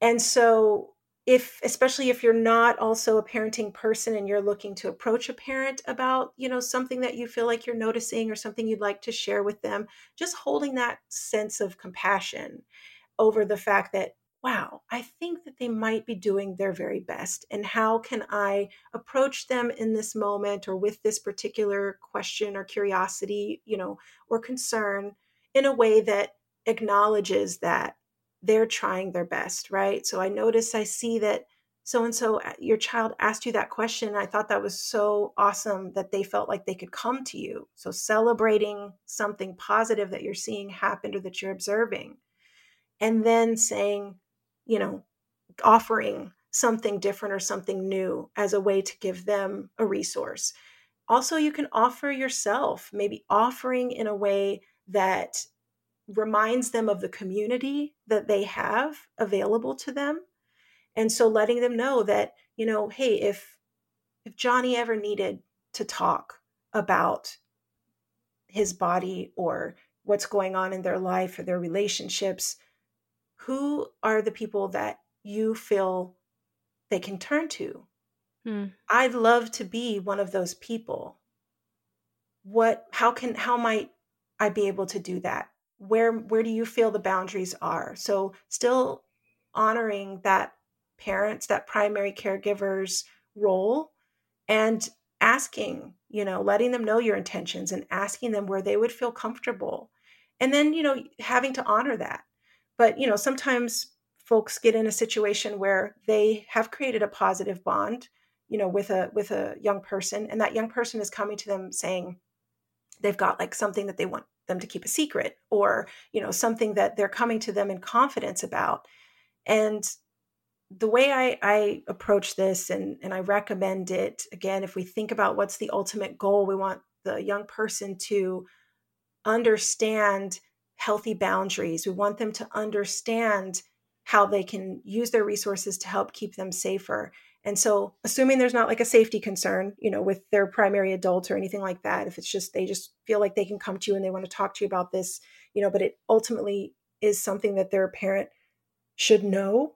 And so If, especially if you're not also a parenting person and you're looking to approach a parent about, you know, something that you feel like you're noticing or something you'd like to share with them, just holding that sense of compassion over the fact that, wow, I think that they might be doing their very best. And how can I approach them in this moment or with this particular question or curiosity, you know, or concern in a way that acknowledges that they're trying their best, right? So I notice, I see that so-and-so, your child asked you that question. And I thought that was so awesome that they felt like they could come to you. So celebrating something positive that you're seeing happen or that you're observing. And then saying, you know, offering something different or something new as a way to give them a resource. Also, you can offer yourself, maybe offering in a way that reminds them of the community that they have available to them. And so letting them know that, you know, hey, if if Johnny ever needed to talk about his body or what's going on in their life or their relationships, who are the people that you feel they can turn to? Hmm. I'd love to be one of those people. What, how can, how might I be able to do that? Where where do you feel the boundaries are? So still honoring that parents, that primary caregiver's role, and asking, you know, letting them know your intentions and asking them where they would feel comfortable. And then, you know, having to honor that. But, you know, sometimes folks get in a situation where they have created a positive bond, you know, with a with a young person, and that young person is coming to them saying they've got like something that they want them to keep a secret, or, you know, something that they're coming to them in confidence about. And the way I, I approach this and, and I recommend it, again, if we think about what's the ultimate goal, we want the young person to understand healthy boundaries. We want them to understand how they can use their resources to help keep them safer. And so assuming there's not like a safety concern, you know, with their primary adult or anything like that, if it's just, they just feel like they can come to you and they want to talk to you about this, you know, but it ultimately is something that their parent should know,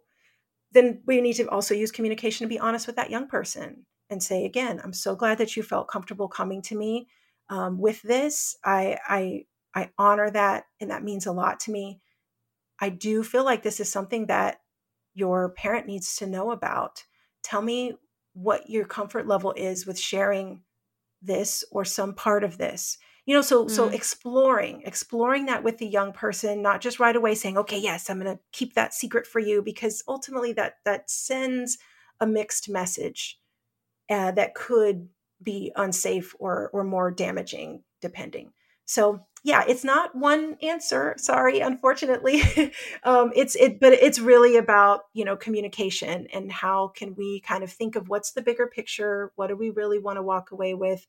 then we need to also use communication to be honest with that young person and say, again, I'm so glad that you felt comfortable coming to me um, with this. I, I, I honor that. And that means a lot to me. I do feel like this is something that your parent needs to know about. Tell me what your comfort level is with sharing this or some part of this, you know, so, mm-hmm. so exploring, exploring that with the young person, not just right away saying, okay, yes, I'm going to keep that secret for you, because ultimately that, that sends a mixed message uh, that could be unsafe or, or more damaging depending. So yeah, it's not one answer. Sorry, unfortunately, um, it's it, but it's really about, you know, communication and how can we kind of think of what's the bigger picture? What do we really want to walk away with?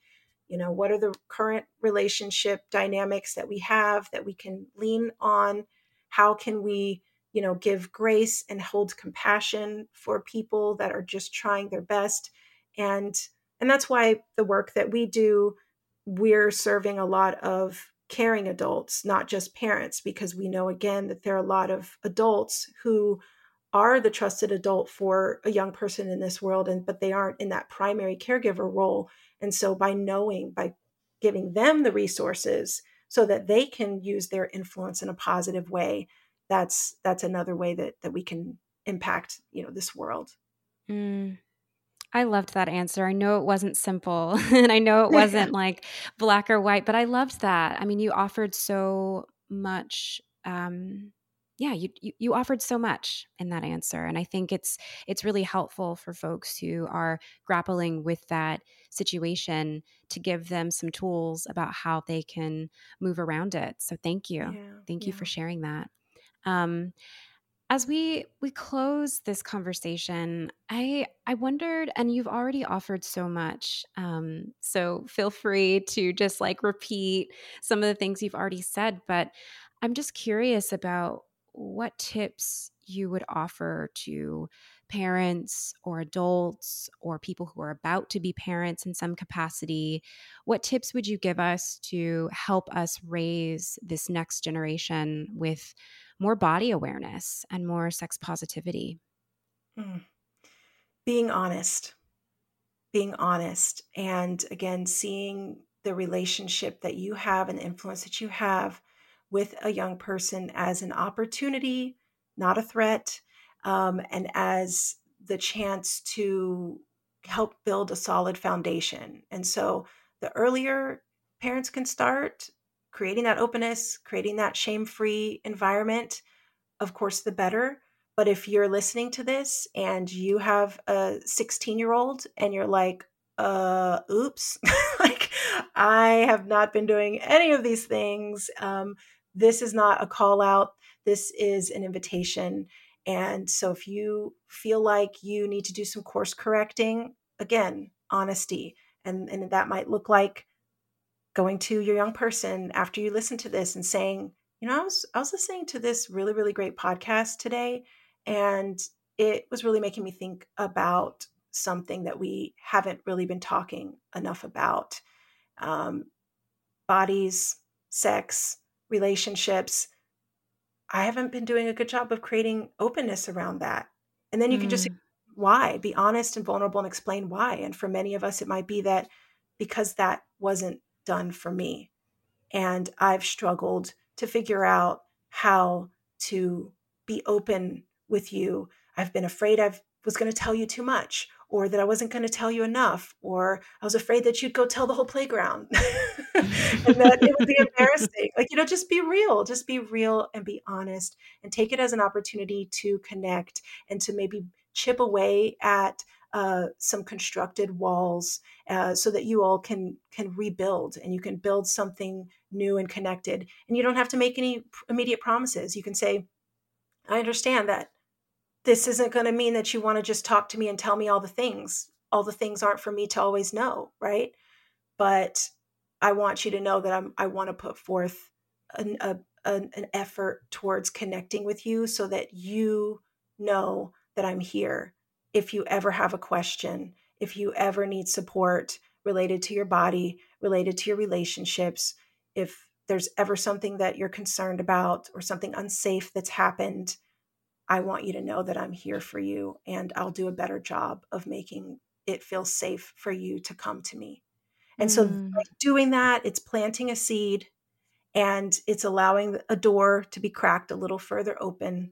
You know, what are the current relationship dynamics that we have that we can lean on? How can we, you know, give grace and hold compassion for people that are just trying their best? And and that's why the work that we do, we're serving a lot of caring adults, not just parents, because we know, again, that there are a lot of adults who are the trusted adult for a young person in this world, and but they aren't in that primary caregiver role. And so by knowing, by giving them the resources so that they can use their influence in a positive way, that's that's another way that that we can impact, you know, this world. Mm. I loved that answer. I know it wasn't simple and I know it wasn't like black or white, but I loved that. I mean, you offered so much. Um, yeah, you, you you offered so much in that answer. And I think it's it's really helpful for folks who are grappling with that situation to give them some tools about how they can move around it. So thank you. Yeah, thank yeah. you for sharing that. Um As we we close this conversation, I I wondered, and you've already offered so much, um, so feel free to just like repeat some of the things you've already said, but I'm just curious about what tips you would offer to parents or adults or people who are about to be parents in some capacity. What tips would you give us to help us raise this next generation with more body awareness and more sex positivity? Mm. Being honest, being honest. And again, seeing the relationship that you have and the influence that you have with a young person as an opportunity, not a threat, um, and as the chance to help build a solid foundation. And so the earlier parents can start creating that openness, creating that shame-free environment, of course, the better. But if you're listening to this and you have a sixteen-year-old and you're like, uh, oops, like I have not been doing any of these things. Um, this is not a call out. This is an invitation. And so if you feel like you need to do some course correcting, again, honesty. And, and that might look like going to your young person after you listen to this and saying, you know, I was, I was listening to this really, really great podcast today, and it was really making me think about something that we haven't really been talking enough about. Um, bodies, sex, relationships. I haven't been doing a good job of creating openness around that. And then you mm. can just, why? Be honest and vulnerable and explain why. And for many of us, it might be that because that wasn't done for me. And I've struggled to figure out how to be open with you. I've been afraid I was going to tell you too much, or that I wasn't going to tell you enough, or I was afraid that you'd go tell the whole playground and that it would be embarrassing. Like, you know, just be real, just be real and be honest and take it as an opportunity to connect and to maybe chip away at Uh, some constructed walls uh, so that you all can can rebuild and you can build something new and connected. And you don't have to make any immediate promises. You can say, I understand that this isn't going to mean that you want to just talk to me and tell me all the things. All the things aren't for me to always know, right? But I want you to know that I'm, I want to put forth an, a, an, an effort towards connecting with you so that you know that I'm here. If you ever have a question, if you ever need support related to your body, related to your relationships, if there's ever something that you're concerned about or something unsafe that's happened, I want you to know that I'm here for you, and I'll do a better job of making it feel safe for you to come to me. And so mm. like doing that, it's planting a seed, and it's allowing a door to be cracked a little further open.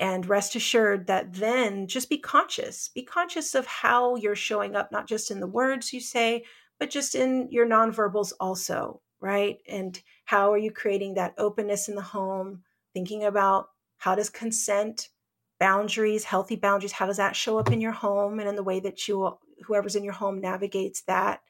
And rest assured that then just be conscious, be conscious of how you're showing up, not just in the words you say, but just in your nonverbals also, right? And how are you creating that openness in the home? Thinking about how does consent, boundaries, healthy boundaries, how does that show up in your home and in the way that you, whoever's in your home navigates that?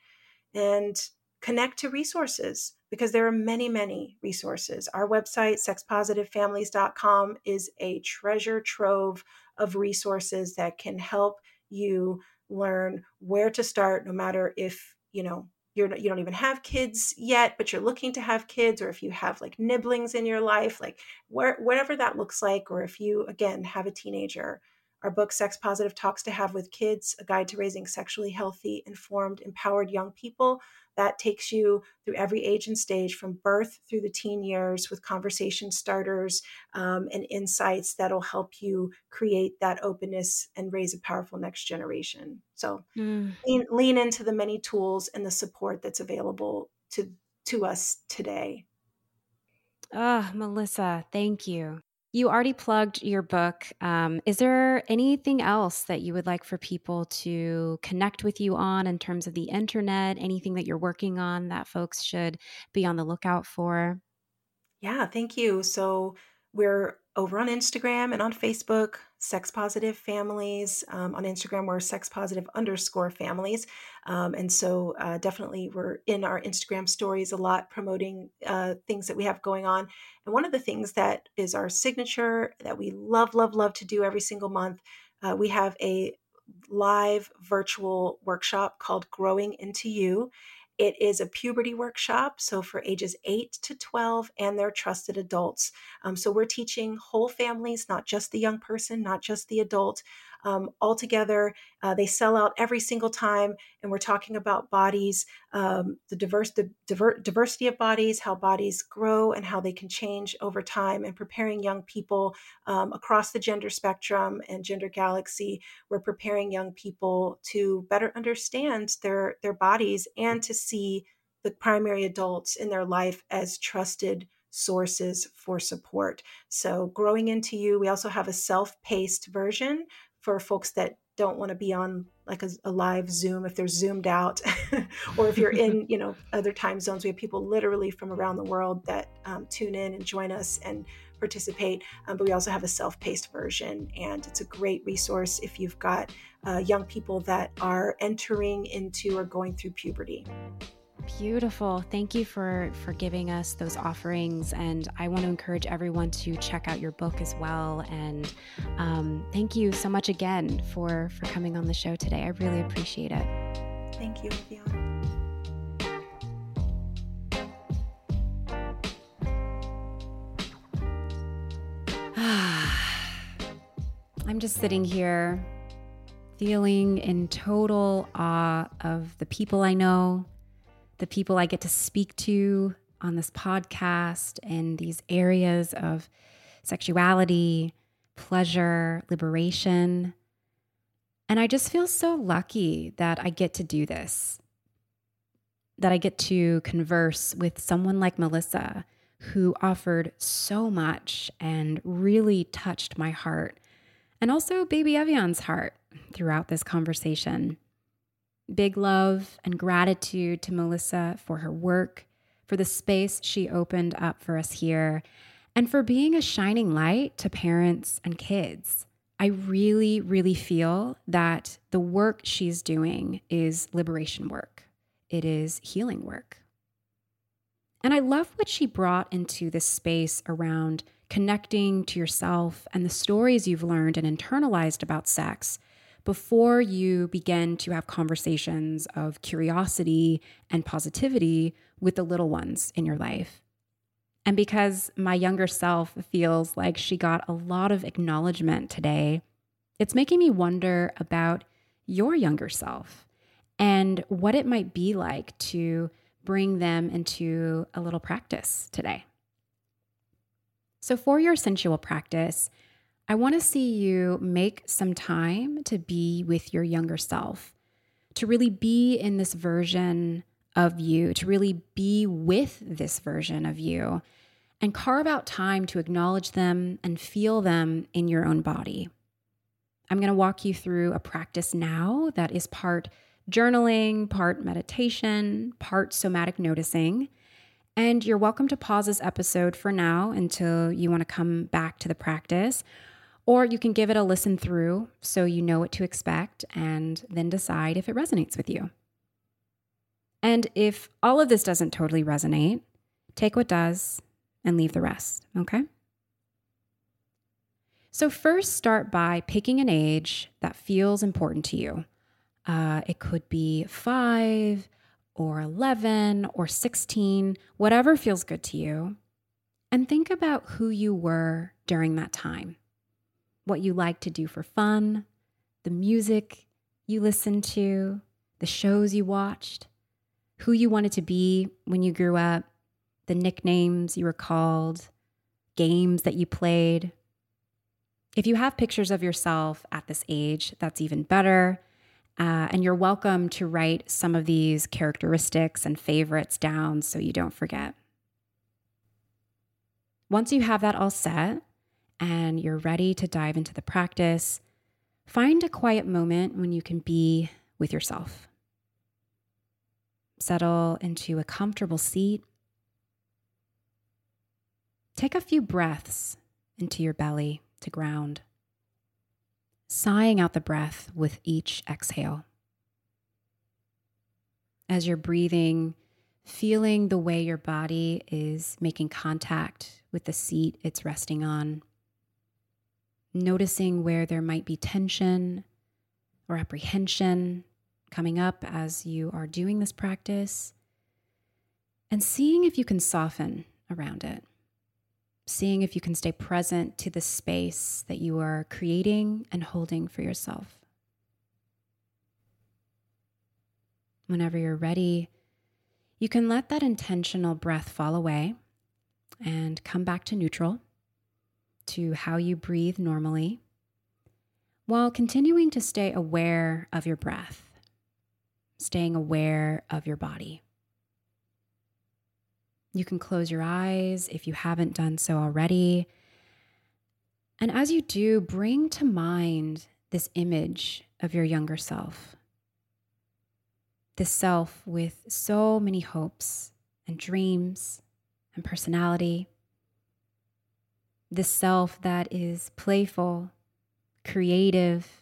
And connect to resources, because there are many, many resources. Our website, sex positive families dot com, is a treasure trove of resources that can help you learn where to start, no matter if, you know, you're, you don't even have kids yet, but you're looking to have kids, or if you have like nibblings in your life, like where, whatever that looks like, or if you, again, have a teenager. Our book, Sex Positive Talks to Have with Kids, A Guide to Raising Sexually Healthy, Informed, Empowered Young People, that takes you through every age and stage from birth through the teen years with conversation starters um, and insights that'll help you create that openness and raise a powerful next generation. So mm. lean, lean into the many tools and the support that's available to, to us today. Ah, oh, Melissa, thank you. You already plugged your book. Um, is there anything else that you would like for people to connect with you on in terms of the internet, anything that you're working on that folks should be on the lookout for? Yeah, thank you. So we're over on Instagram and on Facebook, Sex Positive Families. Um, on Instagram, we're Sex Positive underscore families. Um, and so uh, definitely we're in our Instagram stories a lot, promoting uh, things that we have going on. And one of the things that is our signature that we love, love, love to do every single month, uh, we have a live virtual workshop called Growing Into You. It is a puberty workshop, so for ages eight to twelve and their trusted adults. Um, so we're teaching whole families, not just the young person, not just the adult, um, all together. Uh, they sell out every single time, and we're talking about bodies, um, the diverse, the diver- diversity of bodies, how bodies grow and how they can change over time, and preparing young people um, across the gender spectrum and gender galaxy. We're preparing young people to better understand their, their bodies and to see the primary adults in their life as trusted sources for support. So Growing Into You, we also have a self-paced version for folks that don't want to be on like a, a live Zoom if they're zoomed out, or if you're in, you know, other time zones. We have people literally from around the world that um, tune in and join us and participate. Um, but we also have a self-paced version, and it's a great resource if you've got uh, young people that are entering into or going through puberty. Beautiful. Thank you for, for giving us those offerings. And I want to encourage everyone to check out your book as well. And um, thank you so much again for, for coming on the show today. I really appreciate it. Thank you, Ev'Yan. I'm just sitting here feeling in total awe of the people I know, the people I get to speak to on this podcast in these areas of sexuality, pleasure, liberation. And I just feel so lucky that I get to do this, that I get to converse with someone like Melissa, who offered so much and really touched my heart, and also baby Ev'Yan's heart throughout this conversation. Big love and gratitude to Melissa for her work, for the space she opened up for us here, and for being a shining light to parents and kids. I really, really feel that the work she's doing is liberation work. It is healing work. And I love what she brought into this space around connecting to yourself and the stories you've learned and internalized about sex before you begin to have conversations of curiosity and positivity with the little ones in your life. And because my younger self feels like she got a lot of acknowledgement today, it's making me wonder about your younger self and what it might be like to bring them into a little practice today. So for your sensual practice, I want to see you make some time to be with your younger self, to really be in this version of you, to really be with this version of you, and carve out time to acknowledge them and feel them in your own body. I'm going to walk you through a practice now that is part journaling, part meditation, part somatic noticing. And you're welcome to pause this episode for now until you want to come back to the practice, or you can give it a listen through so you know what to expect and then decide if it resonates with you. And if all of this doesn't totally resonate, take what does and leave the rest, okay? So first, start by picking an age that feels important to you. Uh, it could be five or eleven or sixteen, whatever feels good to you. And think about who you were during that time, what you liked to do for fun, the music you listened to, the shows you watched, who you wanted to be when you grew up, the nicknames you were called, games that you played. If you have pictures of yourself at this age, that's even better. Uh, and you're welcome to write some of these characteristics and favorites down so you don't forget. Once you have that all set and you're ready to dive into the practice, find a quiet moment when you can be with yourself. Settle into a comfortable seat. Take a few breaths into your belly to ground, sighing out the breath with each exhale. As you're breathing, feeling the way your body is making contact with the seat it's resting on, noticing where there might be tension or apprehension coming up as you are doing this practice, and seeing if you can soften around it, seeing if you can stay present to the space that you are creating and holding for yourself. Whenever you're ready, you can let that intentional breath fall away and come back to neutral, to how you breathe normally, while continuing to stay aware of your breath. Staying aware of your body. You can close your eyes if you haven't done so already. And as you do, bring to mind this image of your younger self. This self with so many hopes and dreams and personality. This self that is playful, creative,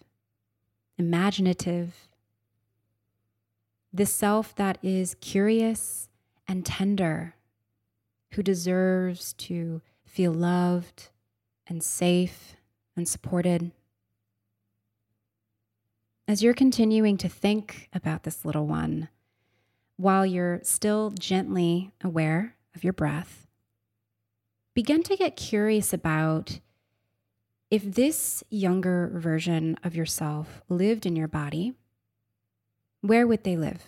imaginative. This self that is curious and tender, who deserves to feel loved and safe and supported. As you're continuing to think about this little one, while you're still gently aware of your breath, begin to get curious about if this younger version of yourself lived in your body, where would they live?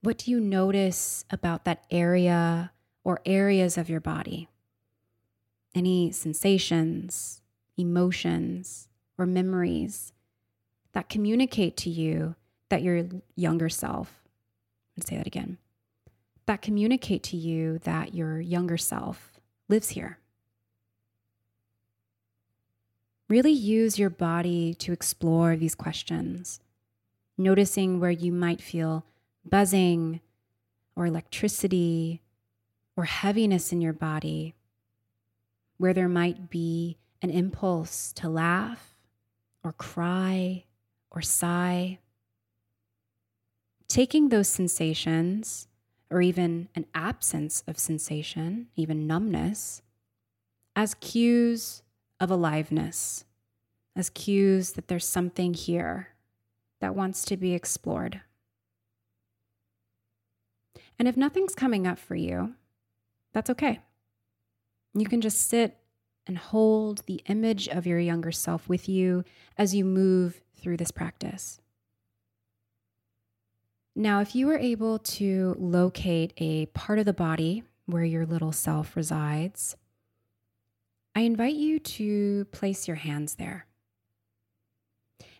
What do you notice about that area or areas of your body? Any sensations, emotions, or memories that communicate to you that your younger self, let's say that again, that communicate to you that your younger self lives here? Really use your body to explore these questions, noticing where you might feel buzzing or electricity or heaviness in your body, where there might be an impulse to laugh or cry or sigh. Taking those sensations, or even an absence of sensation, even numbness, as cues of aliveness, as cues that there's something here that wants to be explored. And if nothing's coming up for you, that's okay. You can just sit and hold the image of your younger self with you as you move through this practice. Now, if you were able to locate a part of the body where your little self resides, I invite you to place your hands there.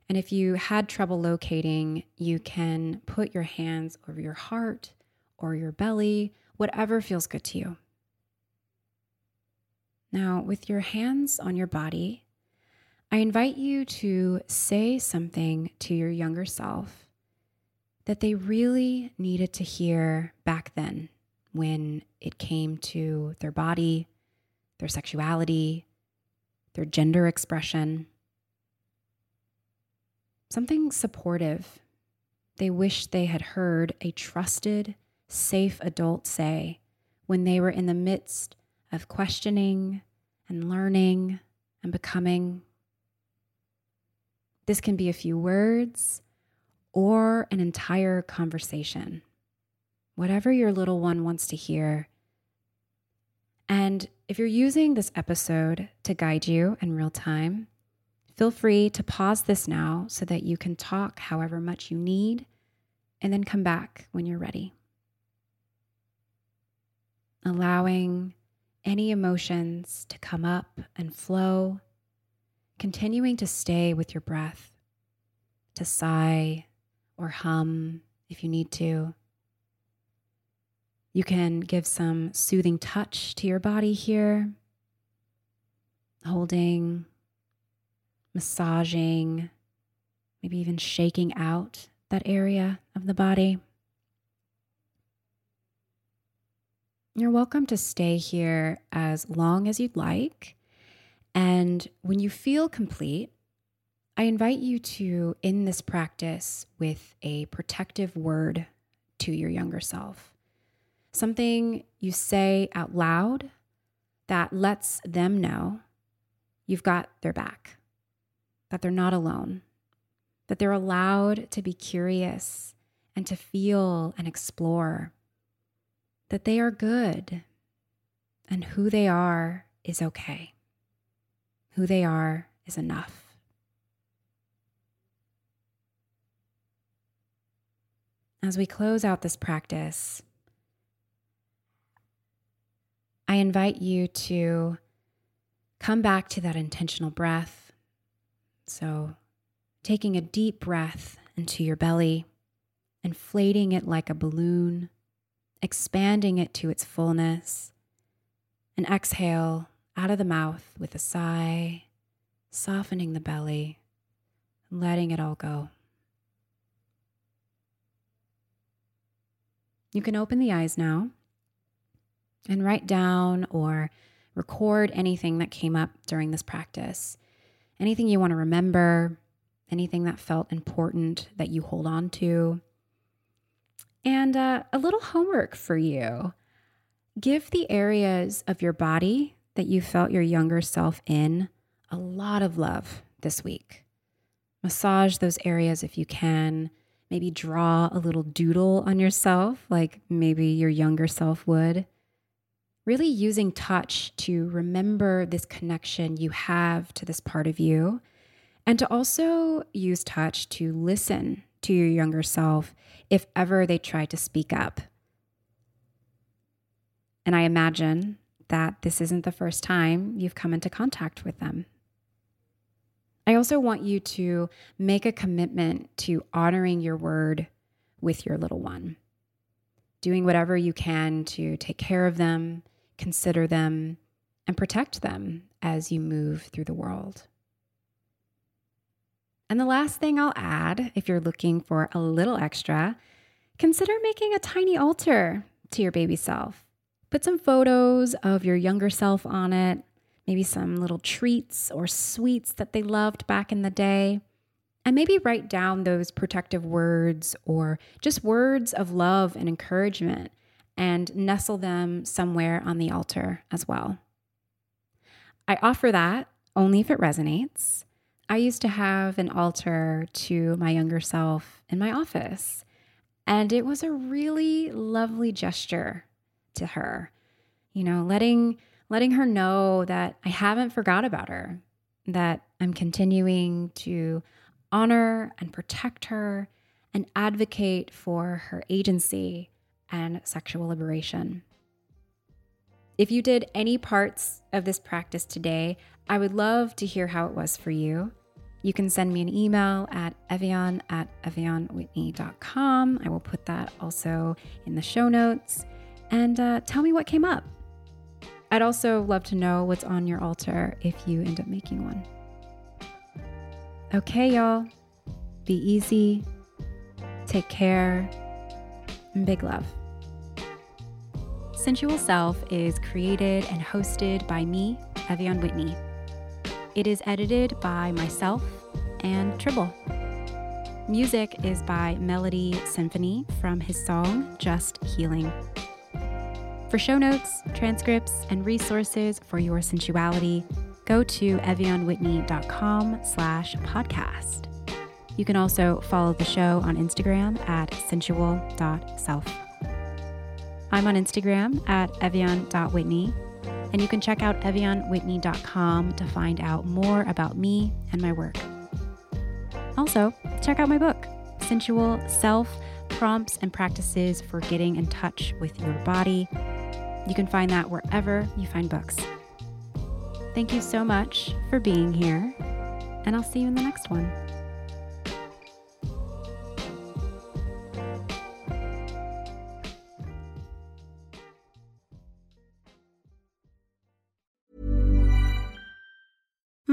And if you had trouble locating, you can put your hands over your heart or your belly, whatever feels good to you. Now, with your hands on your body, I invite you to say something to your younger self that they really needed to hear back then when it came to their body, their sexuality, their gender expression. Something supportive they wished they had heard a trusted, safe adult say when they were in the midst of questioning and learning and becoming. This can be a few words or an entire conversation, whatever your little one wants to hear. And if you're using this episode to guide you in real time, feel free to pause this now so that you can talk however much you need and then come back when you're ready. Allowing any emotions to come up and flow, continuing to stay with your breath, to sigh or hum if you need to. You can give some soothing touch to your body here, holding, massaging, maybe even shaking out that area of the body. You're welcome to stay here as long as you'd like. And when you feel complete, I invite you to end this practice with a protective word to your younger self. Something you say out loud that lets them know you've got their back, that they're not alone, that they're allowed to be curious and to feel and explore, that they are good and who they are is okay. Who they are is enough. As we close out this practice, I invite you to come back to that intentional breath. So taking a deep breath into your belly, inflating it like a balloon, expanding it to its fullness, and exhale out of the mouth with a sigh, softening the belly, letting it all go. You can open the eyes now and write down or record anything that came up during this practice. Anything you want to remember, anything that felt important that you hold on to. And uh, a little homework for you. Give the areas of your body that you felt your younger self in a lot of love this week. Massage those areas if you can. Maybe draw a little doodle on yourself, like maybe your younger self would. Really using touch to remember this connection you have to this part of you, and to also use touch to listen to your younger self if ever they try to speak up. And I imagine that this isn't the first time you've come into contact with them. I also want you to make a commitment to honoring your word with your little one, doing whatever you can to take care of them, consider them, and protect them as you move through the world. And the last thing I'll add, if you're looking for a little extra, consider making a tiny altar to your baby self. Put some photos of your younger self on it, maybe some little treats or sweets that they loved back in the day. And maybe write down those protective words or just words of love and encouragement and nestle them somewhere on the altar as well. I offer that only if it resonates. I used to have an altar to my younger self in my office, and it was a really lovely gesture to her, you know, letting letting her know that I haven't forgot about her, that I'm continuing to honor and protect her and advocate for her agency and sexual liberation. If you did any parts of this practice today, I would love to hear how it was for you. You can send me an email at ev'yan at ev'yanwhitney dot com. I will put that also in the show notes. And uh, tell me what came up. I'd also love to know what's on your altar if you end up making one. Okay, y'all. Be easy. Take care. And big love. Sensual Self is created and hosted by me, Ev'Yan Whitney. It is edited by myself and Tribble. Music is by Melody Symphony from his song, Just Healing. For show notes, transcripts, and resources for your sensuality, go to ev'yanwhitney dot com slash podcast. You can also follow the show on Instagram at sensual dot self. I'm on Instagram at ev'yan dot whitney, and you can check out ev'yan whitney dot com to find out more about me and my work. Also, check out my book, Sensual Self, Prompts and Practices for Getting in Touch with Your Body. You can find that wherever you find books. Thank you so much for being here, and I'll see you in the next one.